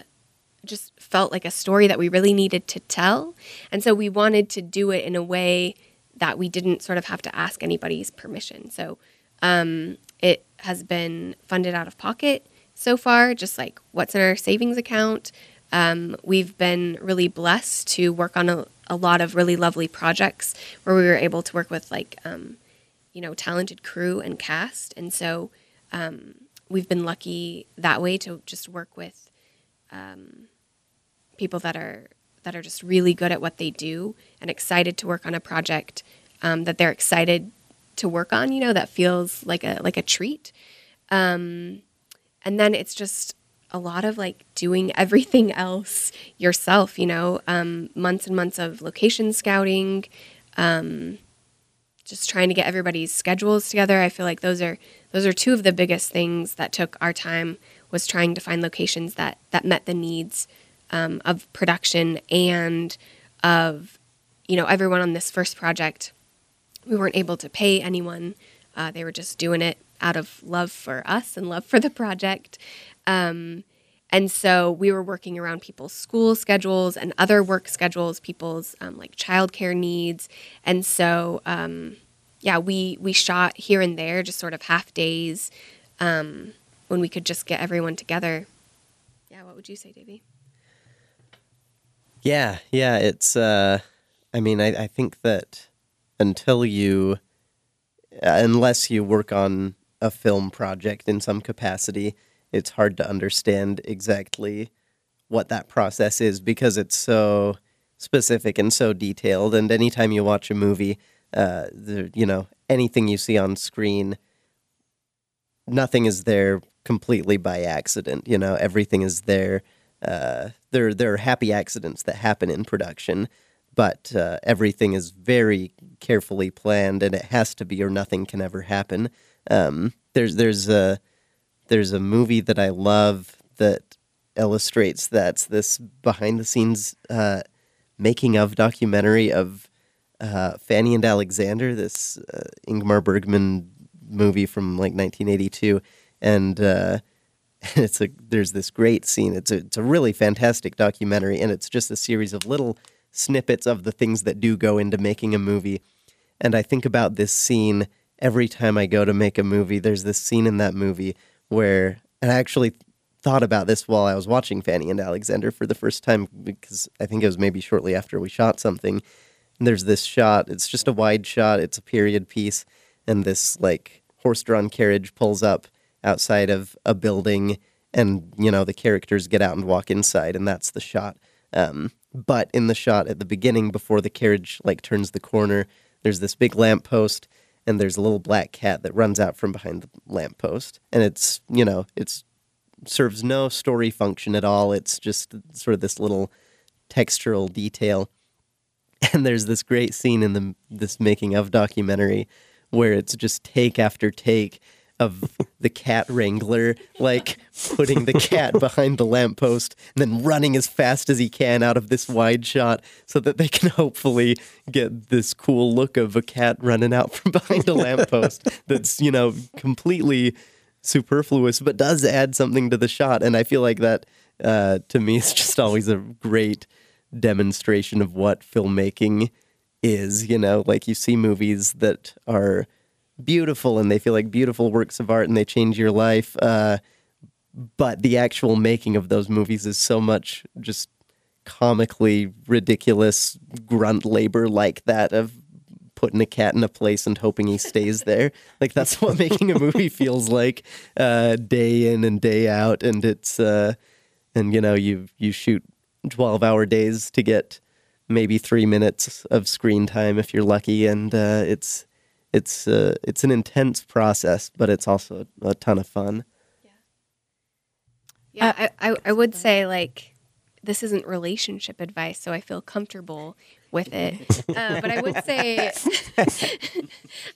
just felt like a story that we really needed to tell. And so we wanted to do it in a way that we didn't sort of have to ask anybody's permission. So um, it... has been funded out of pocket so far, just like what's in our savings account. Um, we've been really blessed to work on a, a lot of really lovely projects where we were able to work with like, um, you know, talented crew and cast. And so um, we've been lucky that way to just work with um, people that are that are just really good at what they do and excited to work on a project um, that they're excited to work on, you know, that feels like a like a treat. Um, and then it's just a lot of like doing everything else yourself, you know, um, months and months of location scouting, um, just trying to get everybody's schedules together. I feel like those are those are two of the biggest things that took our time, was trying to find locations that, that met the needs um, of production and of, you know, everyone on this first project. We weren't able to pay anyone. Uh, they were just doing it out of love for us and love for the project. Um, and so we were working around people's school schedules and other work schedules, people's um, like childcare needs. And so, um, yeah, we, we shot here and there, just sort of half days um, when we could just get everyone together. Yeah, what would you say, Davey? Yeah, yeah, it's, uh, I mean, I, I think that... Until you, unless you work on a film project in some capacity, it's hard to understand exactly what that process is, because it's so specific and so detailed. And anytime you watch a movie, uh, the, you know, anything you see on screen, nothing is there completely by accident. You know, everything is there. Uh, there, there are happy accidents that happen in production. But uh, everything is very carefully planned, and it has to be, or nothing can ever happen. Um, there's there's a there's a movie that I love that illustrates that's this behind the scenes uh, making of documentary of uh, Fanny and Alexander, this uh, Ingmar Bergman movie from like nineteen eighty-two, and uh, it's a there's this great scene. It's a, it's a really fantastic documentary, and it's just a series of little snippets of the things that do go into making a movie. And I think about this scene every time I go to make a movie. There's this scene in that movie where, and I actually thought about this while I was watching Fanny and Alexander for the first time, because I think it was maybe shortly after we shot something. And there's this shot, it's just a wide shot, it's a period piece, and this like horse-drawn carriage pulls up outside of a building, and you know, the characters get out and walk inside, and that's the shot. Um, but in the shot at the beginning, before the carriage like turns the corner, there's this big lamppost, and there's a little black cat that runs out from behind the lamppost. And it's, you know, it's serves no story function at all. It's just sort of this little textural detail. And there's this great scene in the this making of documentary where it's just take after take of the cat wrangler, like, putting the cat behind the lamppost and then running as fast as he can out of this wide shot so that they can hopefully get this cool look of a cat running out from behind a lamppost that's, you know, completely superfluous but does add something to the shot. And I feel like that, uh, to me, is just always a great demonstration of what filmmaking is, you know? Like, you see movies that are beautiful, and they feel like beautiful works of art, and they change your life. Uh, But the actual making of those movies is so much just comically ridiculous grunt labor like that of putting a cat in a place and hoping he stays there. Like, that's what making a movie feels like uh, day in and day out. And it's, uh, and you know, you, you shoot twelve hour days to get maybe three minutes of screen time if you're lucky. And uh, it's, it's, uh, it's an intense process, but it's also a ton of fun. Yeah, I, I, I would say, like, this isn't relationship advice, so I feel comfortable with it. Uh, but I would say,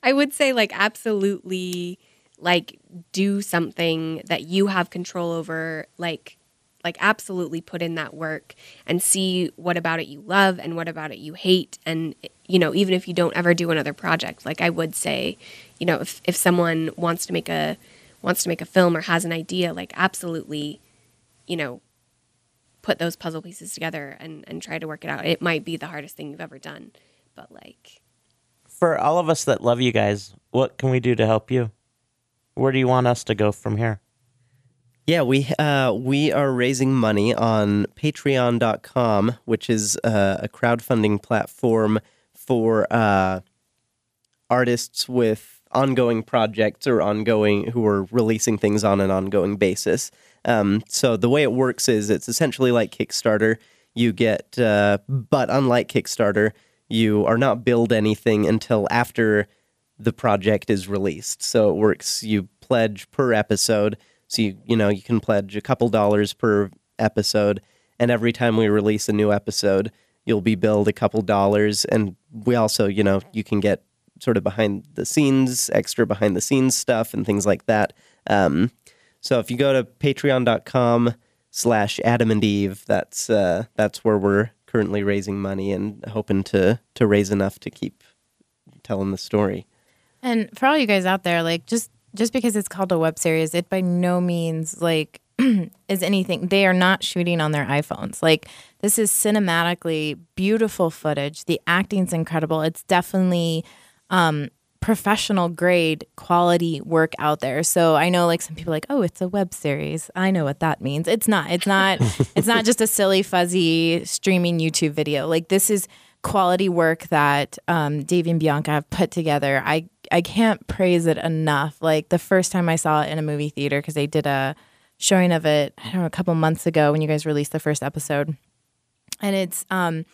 I would say, like, absolutely, like, do something that you have control over, like, like, absolutely put in that work and see what about it you love and what about it you hate. And, you know, even if you don't ever do another project, like, I would say, you know, if, if someone wants to make a, wants to make a film or has an idea, like, absolutely, you know, put those puzzle pieces together and, and try to work it out. It might be the hardest thing you've ever done, but like. For all of us that love you guys, what can we do to help you? Where do you want us to go from here? Yeah, we uh, we are raising money on patreon dot com, which is uh, a crowdfunding platform for uh, artists with ongoing projects or ongoing who are releasing things on an ongoing basis. Um, so the way it works is it's essentially like Kickstarter. You get, uh, but unlike Kickstarter, you are not billed anything until after the project is released. So it works. You pledge per episode. So you, you know, you can pledge a couple dollars per episode. And every time we release a new episode, you'll be billed a couple dollars. And we also, you know, you can get sort of behind the scenes, extra behind the scenes stuff and things like that. Um, so if you go to patreon dot com slash Adam and Eve, that's uh, that's where we're currently raising money and hoping to to raise enough to keep telling the story. And for all you guys out there, like just just because it's called a web series, it by no means like is anything. They are not shooting on their iPhones. Like, this is cinematically beautiful footage. The acting's incredible. It's definitely um, professional grade quality work out there. So I know like some people are like, oh, it's a web series. I know what that means. It's not, it's not, it's not just a silly, fuzzy streaming YouTube video. Like, this is quality work that, um, Dave and Bianca have put together. I, I can't praise it enough. Like, the first time I saw it in a movie theater, cause they did a showing of it, I don't know, a couple months ago when you guys released the first episode. And it's, um,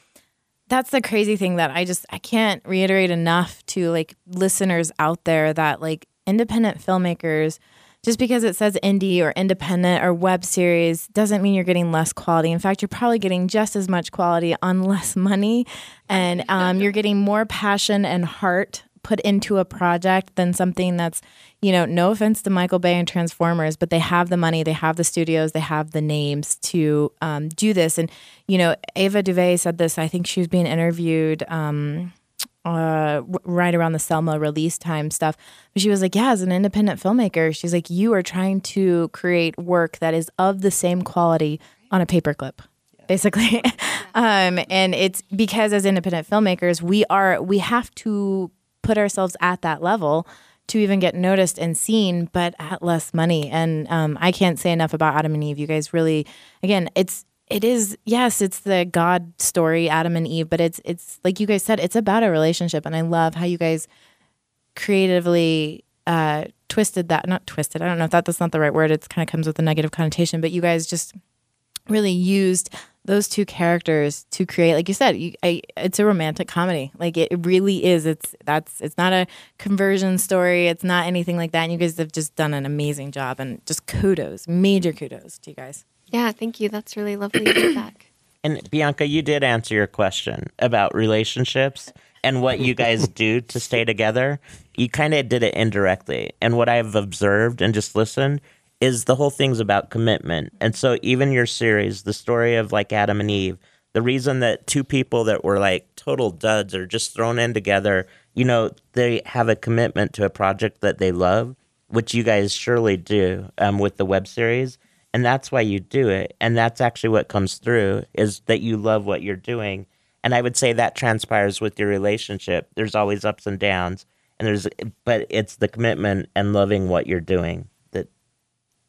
that's the crazy thing that I just, I can't reiterate enough to like listeners out there that like independent filmmakers, just because it says indie or independent or web series doesn't mean you're getting less quality. In fact, you're probably getting just as much quality on less money, and um, you're getting more passion and heart put into a project than something that's, you know, no offense to Michael Bay and Transformers, but they have the money, they have the studios, they have the names to um, do this. And, you know, Ava DuVernay said this, I think she was being interviewed um, uh, w- right around the Selma release time stuff. But she was like, yeah, as an independent filmmaker, she's like, you are trying to create work that is of the same quality on a paperclip. Basically. um, and it's because as independent filmmakers, we are, we have to put ourselves at that level to even get noticed and seen, but at less money. And um, I can't say enough about Adam and Eve. You guys really, again, it's, it is, yes, it's the God story, Adam and Eve, but it's, it's like you guys said, it's about a relationship. And I love how you guys creatively uh, twisted that, not twisted. I don't know if that, that's not the right word. It's kind of comes with a negative connotation, but you guys just really used those two characters to create, like you said, you, I, it's a romantic comedy. Like, it really is. It's that's it's not a conversion story. It's not anything like that. And you guys have just done an amazing job. And just kudos, major kudos to you guys. Yeah, thank you. That's really lovely feedback. And Bianca, you did answer your question about relationships and what you guys do to stay together. You kind of did it indirectly. And what I've observed and just listened is the whole thing's about commitment. And so even your series, the story of like Adam and Eve, the reason that two people that were like total duds are just thrown in together, you know, they have a commitment to a project that they love, which you guys surely do um, with the web series. And that's why you do it. And that's actually what comes through, is that you love what you're doing. And I would say that transpires with your relationship. There's always ups and downs, and there's, but it's the commitment and loving what you're doing.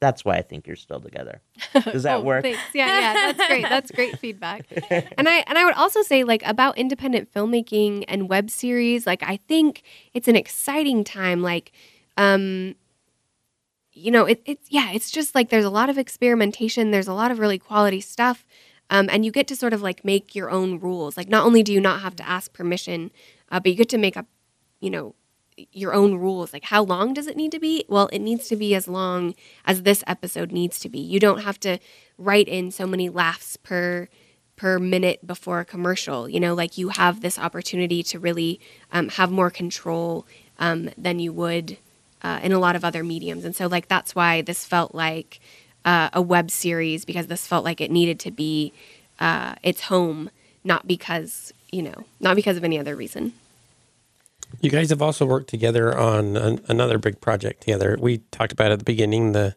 That's why I think you're still together. Does that oh, work? Thanks. Yeah, yeah, that's great. That's great feedback. And I and I would also say, like, about independent filmmaking and web series, like, I think it's an exciting time. Like, um, you know, it, it yeah, it's just like there's a lot of experimentation. There's a lot of really quality stuff, um, and you get to sort of like make your own rules. Like, not only do you not have to ask permission, uh, but you get to make up, you know, your own rules. Like, how long does it need to be? Well, it needs to be as long as this episode needs to be. You don't have to write in so many laughs per per minute before a commercial. You know, like, you have this opportunity to really um, have more control um, than you would uh, in a lot of other mediums. And so, like, that's why this felt like uh, a web series, because this felt like it needed to be uh, its home, not because, you know, not because of any other reason. You guys have also worked together on an, another big project together. We talked about at the beginning the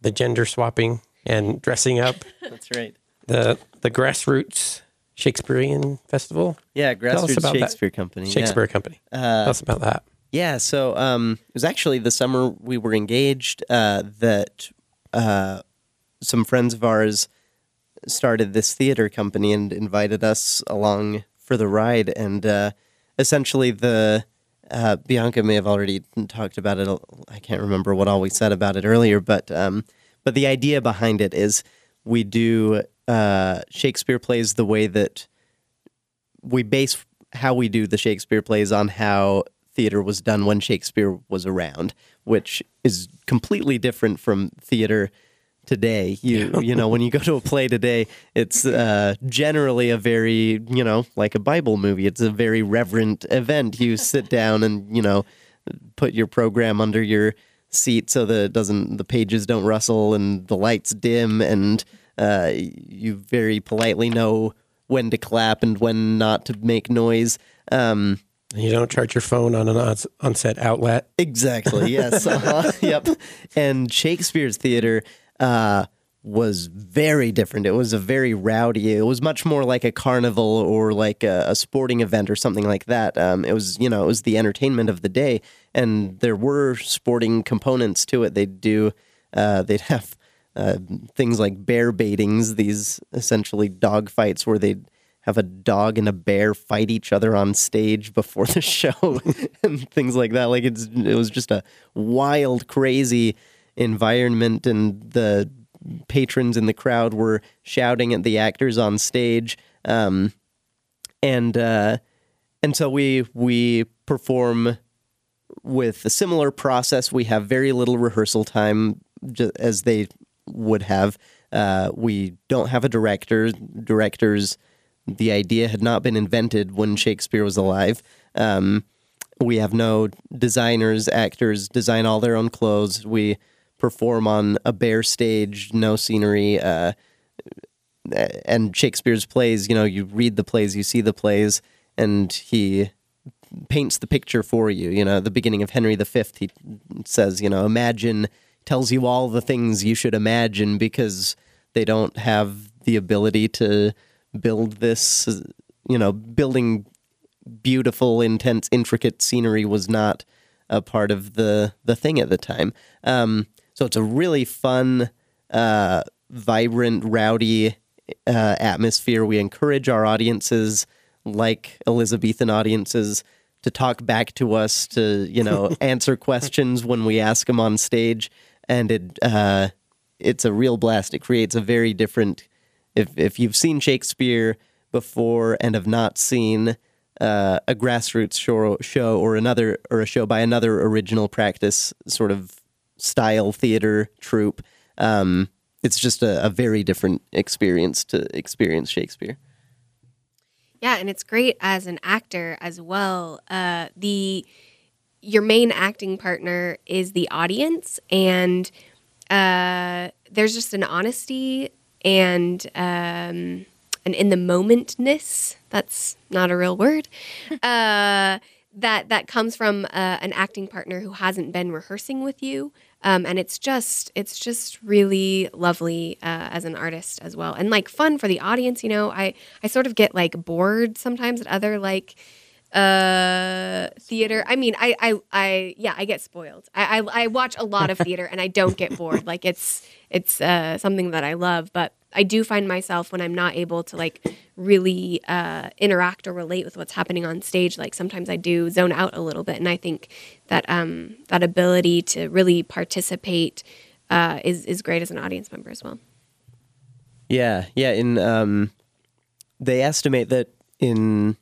the gender swapping and dressing up. That's right. The the Grassroots Shakespearean Festival. Yeah, Grassroots Shakespeare that. Company. Shakespeare yeah. Company. Uh, Tell us about that. Yeah, so um, it was actually the summer we were engaged uh, that uh, some friends of ours started this theater company and invited us along for the ride. And uh, essentially the... Uh, Bianca may have already talked about it. I can't remember what all we said about it earlier, but um, but the idea behind it is we do uh, Shakespeare plays the way that we base how we do the Shakespeare plays on how theater was done when Shakespeare was around, which is completely different from theater today. You you know, when you go to a play today, it's uh, generally a very, you know, like a Bible movie. It's a very reverent event. You sit down and, you know, put your program under your seat so that it doesn't, the pages don't rustle and the lights dim, and uh, you very politely know when to clap and when not to make noise. Um, you don't charge your phone on an on-set outlet. Exactly, yes. Uh-huh. Yep. And Shakespeare's theater Uh, was very different. It was a very rowdy. It was much more like a carnival or like a, a sporting event or something like that. Um, it was, you know, it was the entertainment of the day, and there were sporting components to it. They'd do, uh, they'd have uh, things like bear baitings, these essentially dog fights where they'd have a dog and a bear fight each other on stage before the show and things like that. Like, it's, it was just a wild, crazy environment, and the patrons in the crowd were shouting at the actors on stage. Um, and, uh, and so we, we perform with a similar process. We have very little rehearsal time as they would have. Uh, we don't have a director. Directors, the idea had not been invented when Shakespeare was alive. Um, we have no designers. Actors design all their own clothes. We perform on a bare stage, no scenery, uh, and Shakespeare's plays, you know, you read the plays, you see the plays, and he paints the picture for you. You know, at the beginning of Henry the Fifth, he says, you know, imagine, tells you all the things you should imagine, because they don't have the ability to build this, you know, building beautiful, intense, intricate scenery was not a part of the, the thing at the time. Um, So it's a really fun, uh, vibrant, rowdy uh, atmosphere. We encourage our audiences, like Elizabethan audiences, to talk back to us, to, you know, answer questions when we ask them on stage. And it uh, it's a real blast. It creates a very different... If, if you've seen Shakespeare before and have not seen uh, a grassroots show, show or another or a show by another original practice sort of style theater troupe, um it's just a, a very different experience to experience Shakespeare. Yeah, and it's great as an actor as well. uh the your main acting partner is the audience, and uh there's just an honesty and um an in the momentness, that's not a real word, uh that that comes from uh, an acting partner who hasn't been rehearsing with you. Um, and it's just it's just really lovely uh, as an artist as well. And, like, fun for the audience, you know. I, I sort of get, like, bored sometimes at other, like, uh, theater. I mean, I, I, I, yeah, I get spoiled. I, I, I watch a lot of theater and I don't get bored. Like it's, it's uh, something that I love, but I do find myself when I'm not able to like really uh, interact or relate with what's happening on stage. Like sometimes I do zone out a little bit. And I think that um, that ability to really participate uh, is, is great as an audience member as well. Yeah. Yeah. In, um, they estimate that in,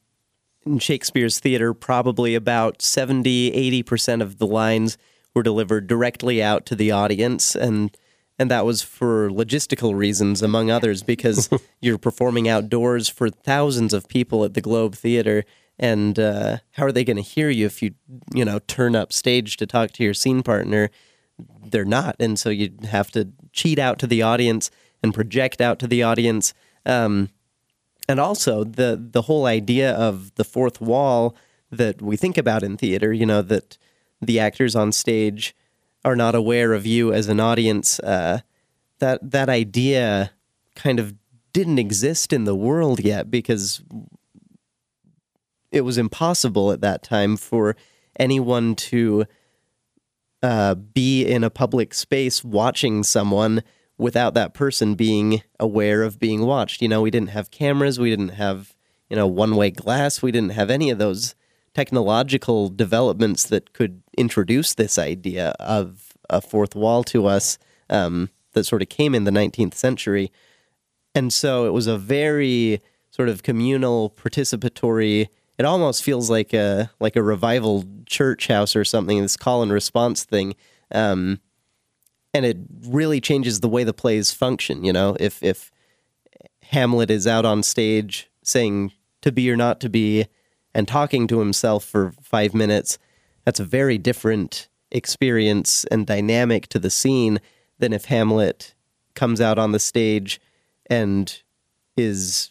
in Shakespeare's theater, probably about seventy, eighty percent of the lines were delivered directly out to the audience. And And that was for logistical reasons, among others, because you're performing outdoors for thousands of people at the Globe Theater. And uh, how are they going to hear you if you, you know, turn up stage to talk to your scene partner? They're not. And so you have to cheat out to the audience and project out to the audience. Um, and also the, the whole idea of the fourth wall that we think about in theater, you know, that the actors on stage are not aware of you as an audience, uh, that that idea kind of didn't exist in the world yet because it was impossible at that time for anyone to uh, be in a public space watching someone without that person being aware of being watched. You know, we didn't have cameras, we didn't have, you know, one-way glass, we didn't have any of those technological developments that could introduce this idea of a fourth wall to us, um, that sort of came in the nineteenth century. And so it was a very sort of communal, participatory, it almost feels like a, like a revival church house or something, this call and response thing. Um, and it really changes the way the plays function. You know, if, if Hamlet is out on stage saying to be or not to be, and talking to himself for five minutes, that's a very different experience and dynamic to the scene than if Hamlet comes out on the stage and is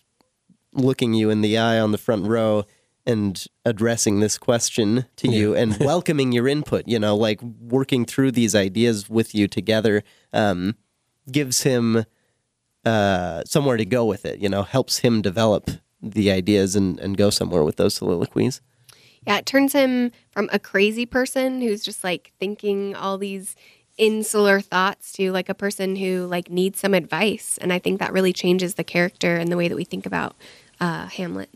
looking you in the eye on the front row and addressing this question to yeah. you and welcoming your input, you know, like working through these ideas with you together, um, gives him uh, somewhere to go with it, you know, helps him develop the ideas and, and go somewhere with those soliloquies. Yeah, it turns him from a crazy person who's just like thinking all these insular thoughts to like a person who like needs some advice. And I think that really changes the character and the way that we think about uh, Hamlet.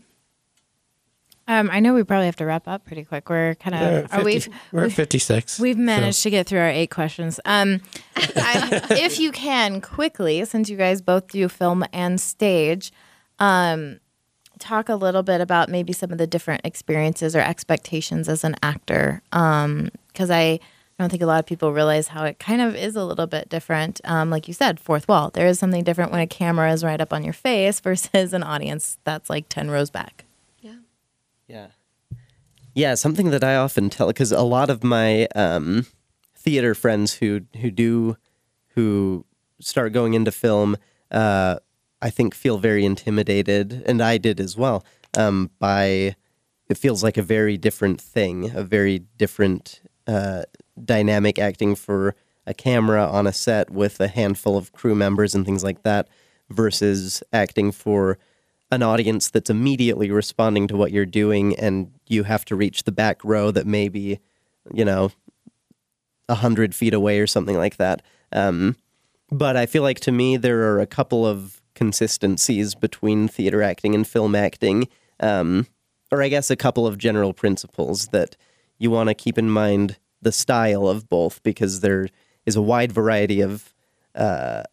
Um, I know we probably have to wrap up pretty quick. We're kind of yeah, are we? We're at fifty-six. We've managed so. to get through our eight questions. Um, I, if you can quickly, since you guys both do film and stage, um. talk a little bit about maybe some of the different experiences or expectations as an actor, because um, I don't think a lot of people realize how it kind of is a little bit different. Um, like you said, fourth wall. There is something different when a camera is right up on your face versus an audience that's like ten rows back. Yeah. Yeah. Yeah, something that I often tell, because a lot of my um, theater friends who, who do, who start going into film, uh, I think feel very intimidated, and I did as well, um, by, it feels like a very different thing, a very different uh, dynamic acting for a camera on a set with a handful of crew members and things like that versus acting for an audience that's immediately responding to what you're doing, and you have to reach the back row that may be, you know, one hundred feet away or something like that. Um, but I feel like to me there are a couple of consistencies between theater acting and film acting, um, or I guess a couple of general principles that you want to keep in mind the style of both, because there is a wide variety of uh,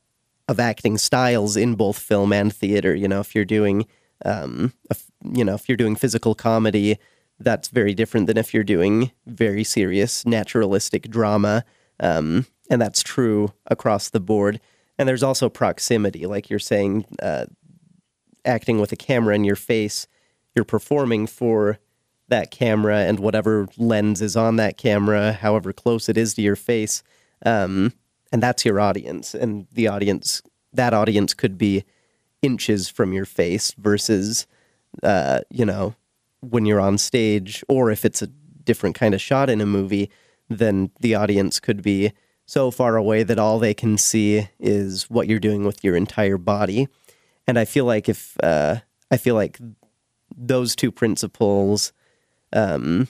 of acting styles in both film and theater. You know, if you're doing, um, a, you know, if you're doing physical comedy, that's very different than if you're doing very serious naturalistic drama, um, and that's true across the board. And there's also proximity, like you're saying, uh, acting with a camera in your face, you're performing for that camera and whatever lens is on that camera, however close it is to your face, um, and that's your audience. And the audience, that audience could be inches from your face versus, uh, you know, when you're on stage, or if it's a different kind of shot in a movie, then the audience could be so far away that all they can see is what you're doing with your entire body. And I feel like if, uh, I feel like those two principles, um,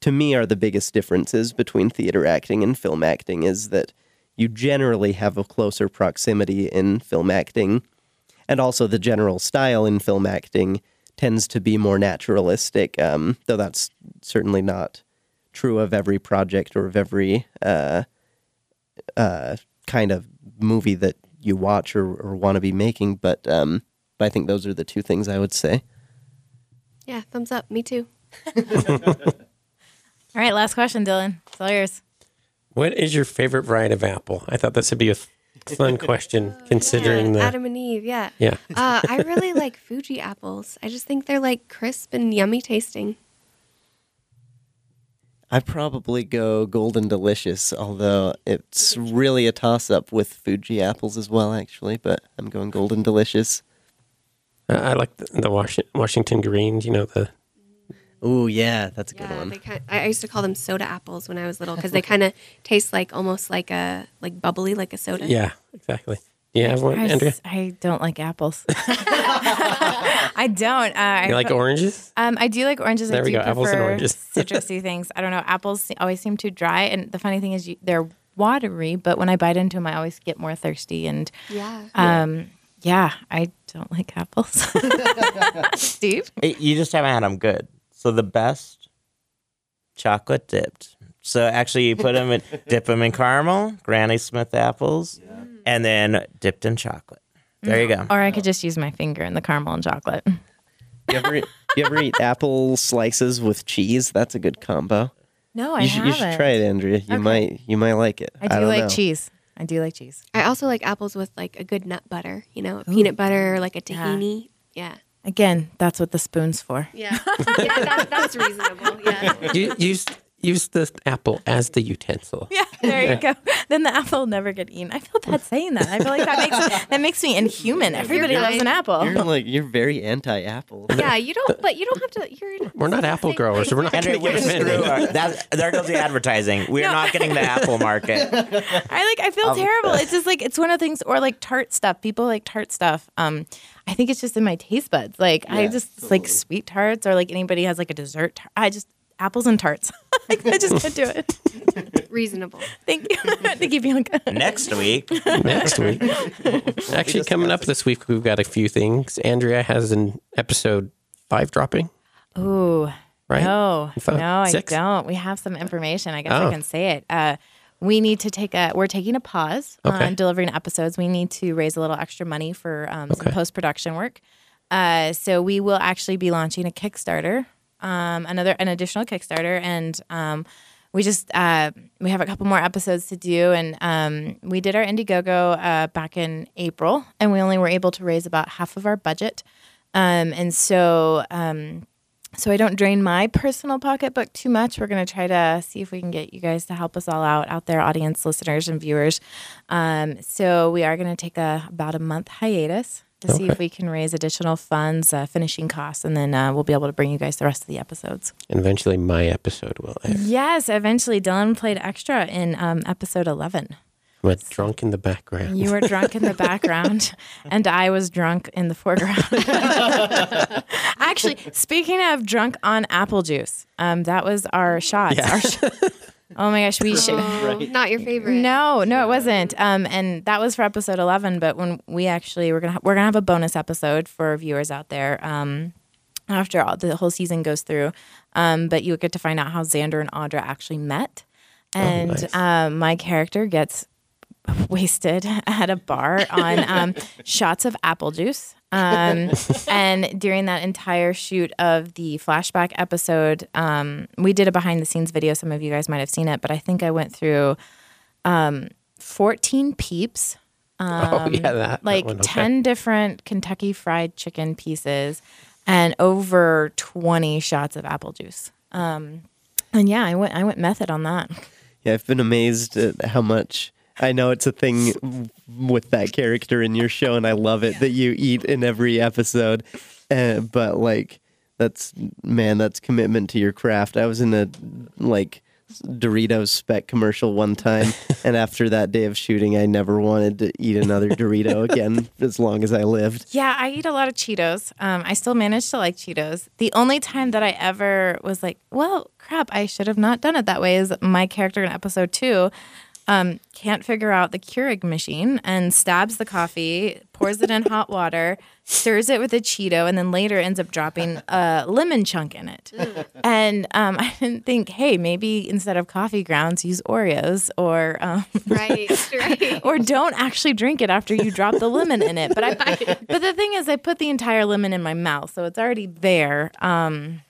to me are the biggest differences between theater acting and film acting is that you generally have a closer proximity in film acting. And also the general style in film acting tends to be more naturalistic, um, though that's certainly not true of every project or of every uh, uh, kind of movie that you watch or, or want to be making. But, um, but I think those are the two things I would say. Yeah, thumbs up. Me too. All right, last question, Dylan. It's all yours. What is your favorite variety of apple? I thought this would be a fun question, oh, considering yeah. the... Adam and Eve, yeah. Yeah. uh, I really like Fuji apples. I just think they're like crisp and yummy tasting. I probably go Golden Delicious, although it's really a toss-up with Fuji apples as well, actually, but I'm going Golden Delicious. Uh, I like the, the Was- Washington Greens, you know, the... Oh, yeah, that's a yeah, good one. They kind of, I used to call them soda apples when I was little because they kind of taste like almost like a like bubbly, like a soda. Yeah, exactly. Do you have one, Andrea? I don't like apples. I don't. Uh, you I like put, oranges? Um, I do like oranges. There I we do go, apples and oranges. Citrusy things. I don't know. Apples always seem too dry. And the funny thing is you, they're watery, but when I bite into them, I always get more thirsty. And yeah. Um, yeah. Yeah, I don't like apples. Steve? You just haven't had them good. So the best, chocolate dipped. So actually you put them in, dip them in caramel, Granny Smith apples, yeah. and then dipped in chocolate. There mm. you go. Or I could just use my finger in the caramel and chocolate. You ever, you ever eat apple slices with cheese? That's a good combo. No, I you haven't. Should, you should try it, Andrea. You okay. might you might like it. I do I don't like know. cheese. I do like cheese. I also like apples with like a good nut butter, you know, Ooh. peanut butter, or like a tahini. Yeah. yeah. Again, that's what the spoon's for. Yeah, yeah that, that's reasonable. Yeah. You, use use the apple as the utensil. Yeah, there you yeah. go. Then the apple will never get eaten. I feel bad saying that. I feel like that makes that makes me inhuman. Everybody you're loves really, an apple. You're like you're very anti-apple. Yeah, you don't. But you don't have to. You're, we're not apple growers. So we're not going to get it. That there goes the advertising. We're no. not getting the apple market. I like. I feel um, terrible. It's just like it's one of the things, or like tart stuff. People like tart stuff. Um. I think it's just in my taste buds. Like yeah, I just totally. like sweet tarts, or like anybody has like a dessert tart. I just apples and tarts. like, I just can't do it. Reasonable. Thank you. Thank you, Bianca. Next week. Next week. Actually, coming up this week, we've got a few things. Andrea has an episode five dropping. Oh, right? No, Five, no, six? I don't. We have some information. I guess oh. I can say it. Uh, We need to take a, we're taking a pause okay. on delivering episodes. We need to raise a little extra money for um, okay. some post-production work. Uh, so we will actually be launching a Kickstarter, um, another, an additional Kickstarter. And um, we just, uh, we have a couple more episodes to do. And um, we did our Indiegogo uh, back in April, and we only were able to raise about half of our budget. Um, and so... Um, So I don't drain my personal pocketbook too much. We're going to try to see if we can get you guys to help us all out, out there, audience, listeners, and viewers. Um, so we are going to take a about a month hiatus to okay. see if we can raise additional funds, uh, finishing costs, and then uh, we'll be able to bring you guys the rest of the episodes. And eventually my episode will air. Yes, eventually. Dylan played extra in um, episode eleven. I was drunk in the background. You were drunk in the background, and I was drunk in the foreground. Actually, speaking of drunk on apple juice, um, that was our shots. Yeah. Our sh- oh my gosh, we should. Oh, right. Not your favorite. No, no, it wasn't. Um, and that was for episode eleven. But when we actually we're gonna ha- we're gonna have a bonus episode for viewers out there. Um, after all the whole season goes through, um, but you get to find out how Xander and Audra actually met, and oh, nice. um, my character gets wasted at a bar on um, shots of apple juice. Um, and during that entire shoot of the flashback episode, um, we did a behind the scenes video. Some of you guys might have seen it, but I think I went through um, fourteen peeps, um, oh, yeah, that, like that one, okay. ten different Kentucky Fried Chicken pieces, and over twenty shots of apple juice. Um, and yeah, I went, I went method on that. Yeah. I've been amazed at how much, I know it's a thing with that character in your show, and I love it yeah. that you eat in every episode. Uh, but like, that's man, that's commitment to your craft. I was in a like Doritos spec commercial one time, and after that day of shooting, I never wanted to eat another Dorito again as long as I lived. Yeah, I eat a lot of Cheetos. Um, I still manage to like Cheetos. The only time that I ever was like, well, crap, I should have not done it that way is my character in episode two um, can't figure out the Keurig machine and stabs the coffee, pours it in hot water, stirs it with a Cheeto, and then later ends up dropping a lemon chunk in it. And um, I didn't think, hey, maybe instead of coffee grounds, use Oreos or um, right, right. or don't actually drink it after you drop the lemon in it. But I, but the thing is, I put the entire lemon in my mouth, so it's already there. Um,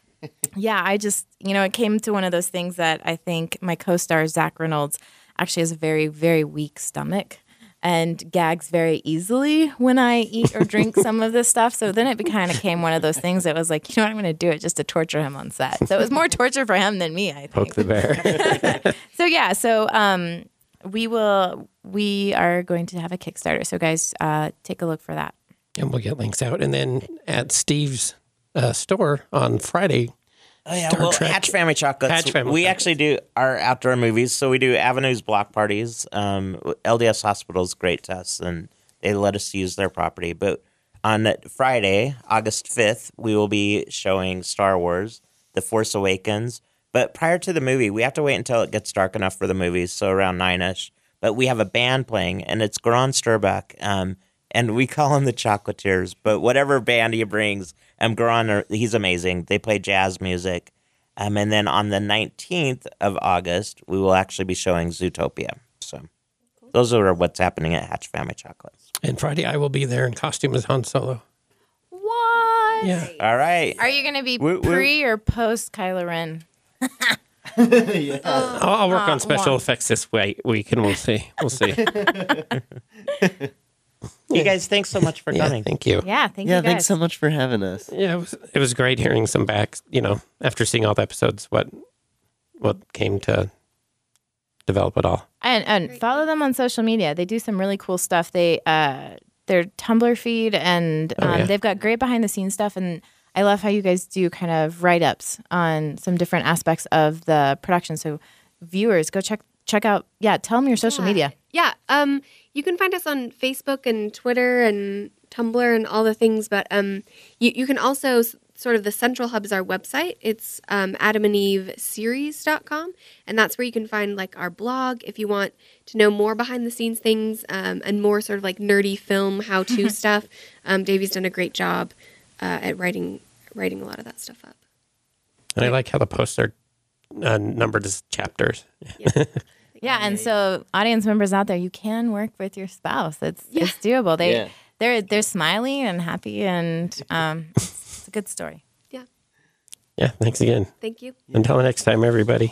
yeah, I just, you know, it came to one of those things that I think my co-star, Zach Reynolds, actually has a very, very weak stomach and gags very easily when I eat or drink some of this stuff. So then it kind of came one of those things that was like, you know what, I'm going to do it just to torture him on set. So it was more torture for him than me, I think. Poke the bear. So yeah, so um, we will, we are going to have a Kickstarter. So guys, uh, take a look for that. And we'll get links out. And then at Steve's uh, store on Friday, Oh, yeah, Star well, Trek. Hatch Family Chocolates. Hatch Family we Chocolates. Actually do our outdoor movies. So we do Avenues block parties. Um, L D S Hospital is great to us, and they let us use their property. But on Friday, August fifth, we will be showing Star Wars, The Force Awakens. But prior to the movie, we have to wait until it gets dark enough for the movie, so around nine-ish. But we have a band playing, and it's Goran Sterbuck. Um, and we call him the Chocolatiers. But whatever band he brings... Um, Goran, he's amazing. They play jazz music. Um, and then on the nineteenth of August, we will actually be showing Zootopia. So those are what's happening at Hatch Family Chocolates. And Friday, I will be there in costume as Han Solo. What? Yeah. All right. Are you going to be woo, pre woo. or post Kylo Ren? yeah. uh, I'll, I'll work uh, on special want. effects this week, and we'll see. We'll see. You guys, thanks so much for coming. Yeah, thank you. Yeah, thank yeah, you guys. Yeah, thanks so much for having us. Yeah, it was it was great hearing some back, you know, after seeing all the episodes, what what came to develop it all. And and follow them on social media. They do some really cool stuff. They uh their Tumblr feed, and um, oh, yeah. they've got great behind the scenes stuff, and I love how you guys do kind of write-ups on some different aspects of the production. So viewers, go check check out. Yeah, tell them your social yeah. media. Yeah, um, you can find us on Facebook and Twitter and Tumblr and all the things, but um, you, you can also, sort of the central hub is our website. It's um, adam and eve series dot com, and that's where you can find like our blog if you want to know more behind-the-scenes things um, and more sort of like nerdy film how-to stuff. Um, Davey's done a great job uh, at writing writing a lot of that stuff up. And I like how the posts are uh, numbered as chapters. Yeah. Yeah, and so audience members out there, you can work with your spouse. It's yeah. it's doable. They yeah. they're they're smiley and happy, and um, it's, it's a good story. Yeah. Yeah. Thanks again. Thank you. Until next time, everybody.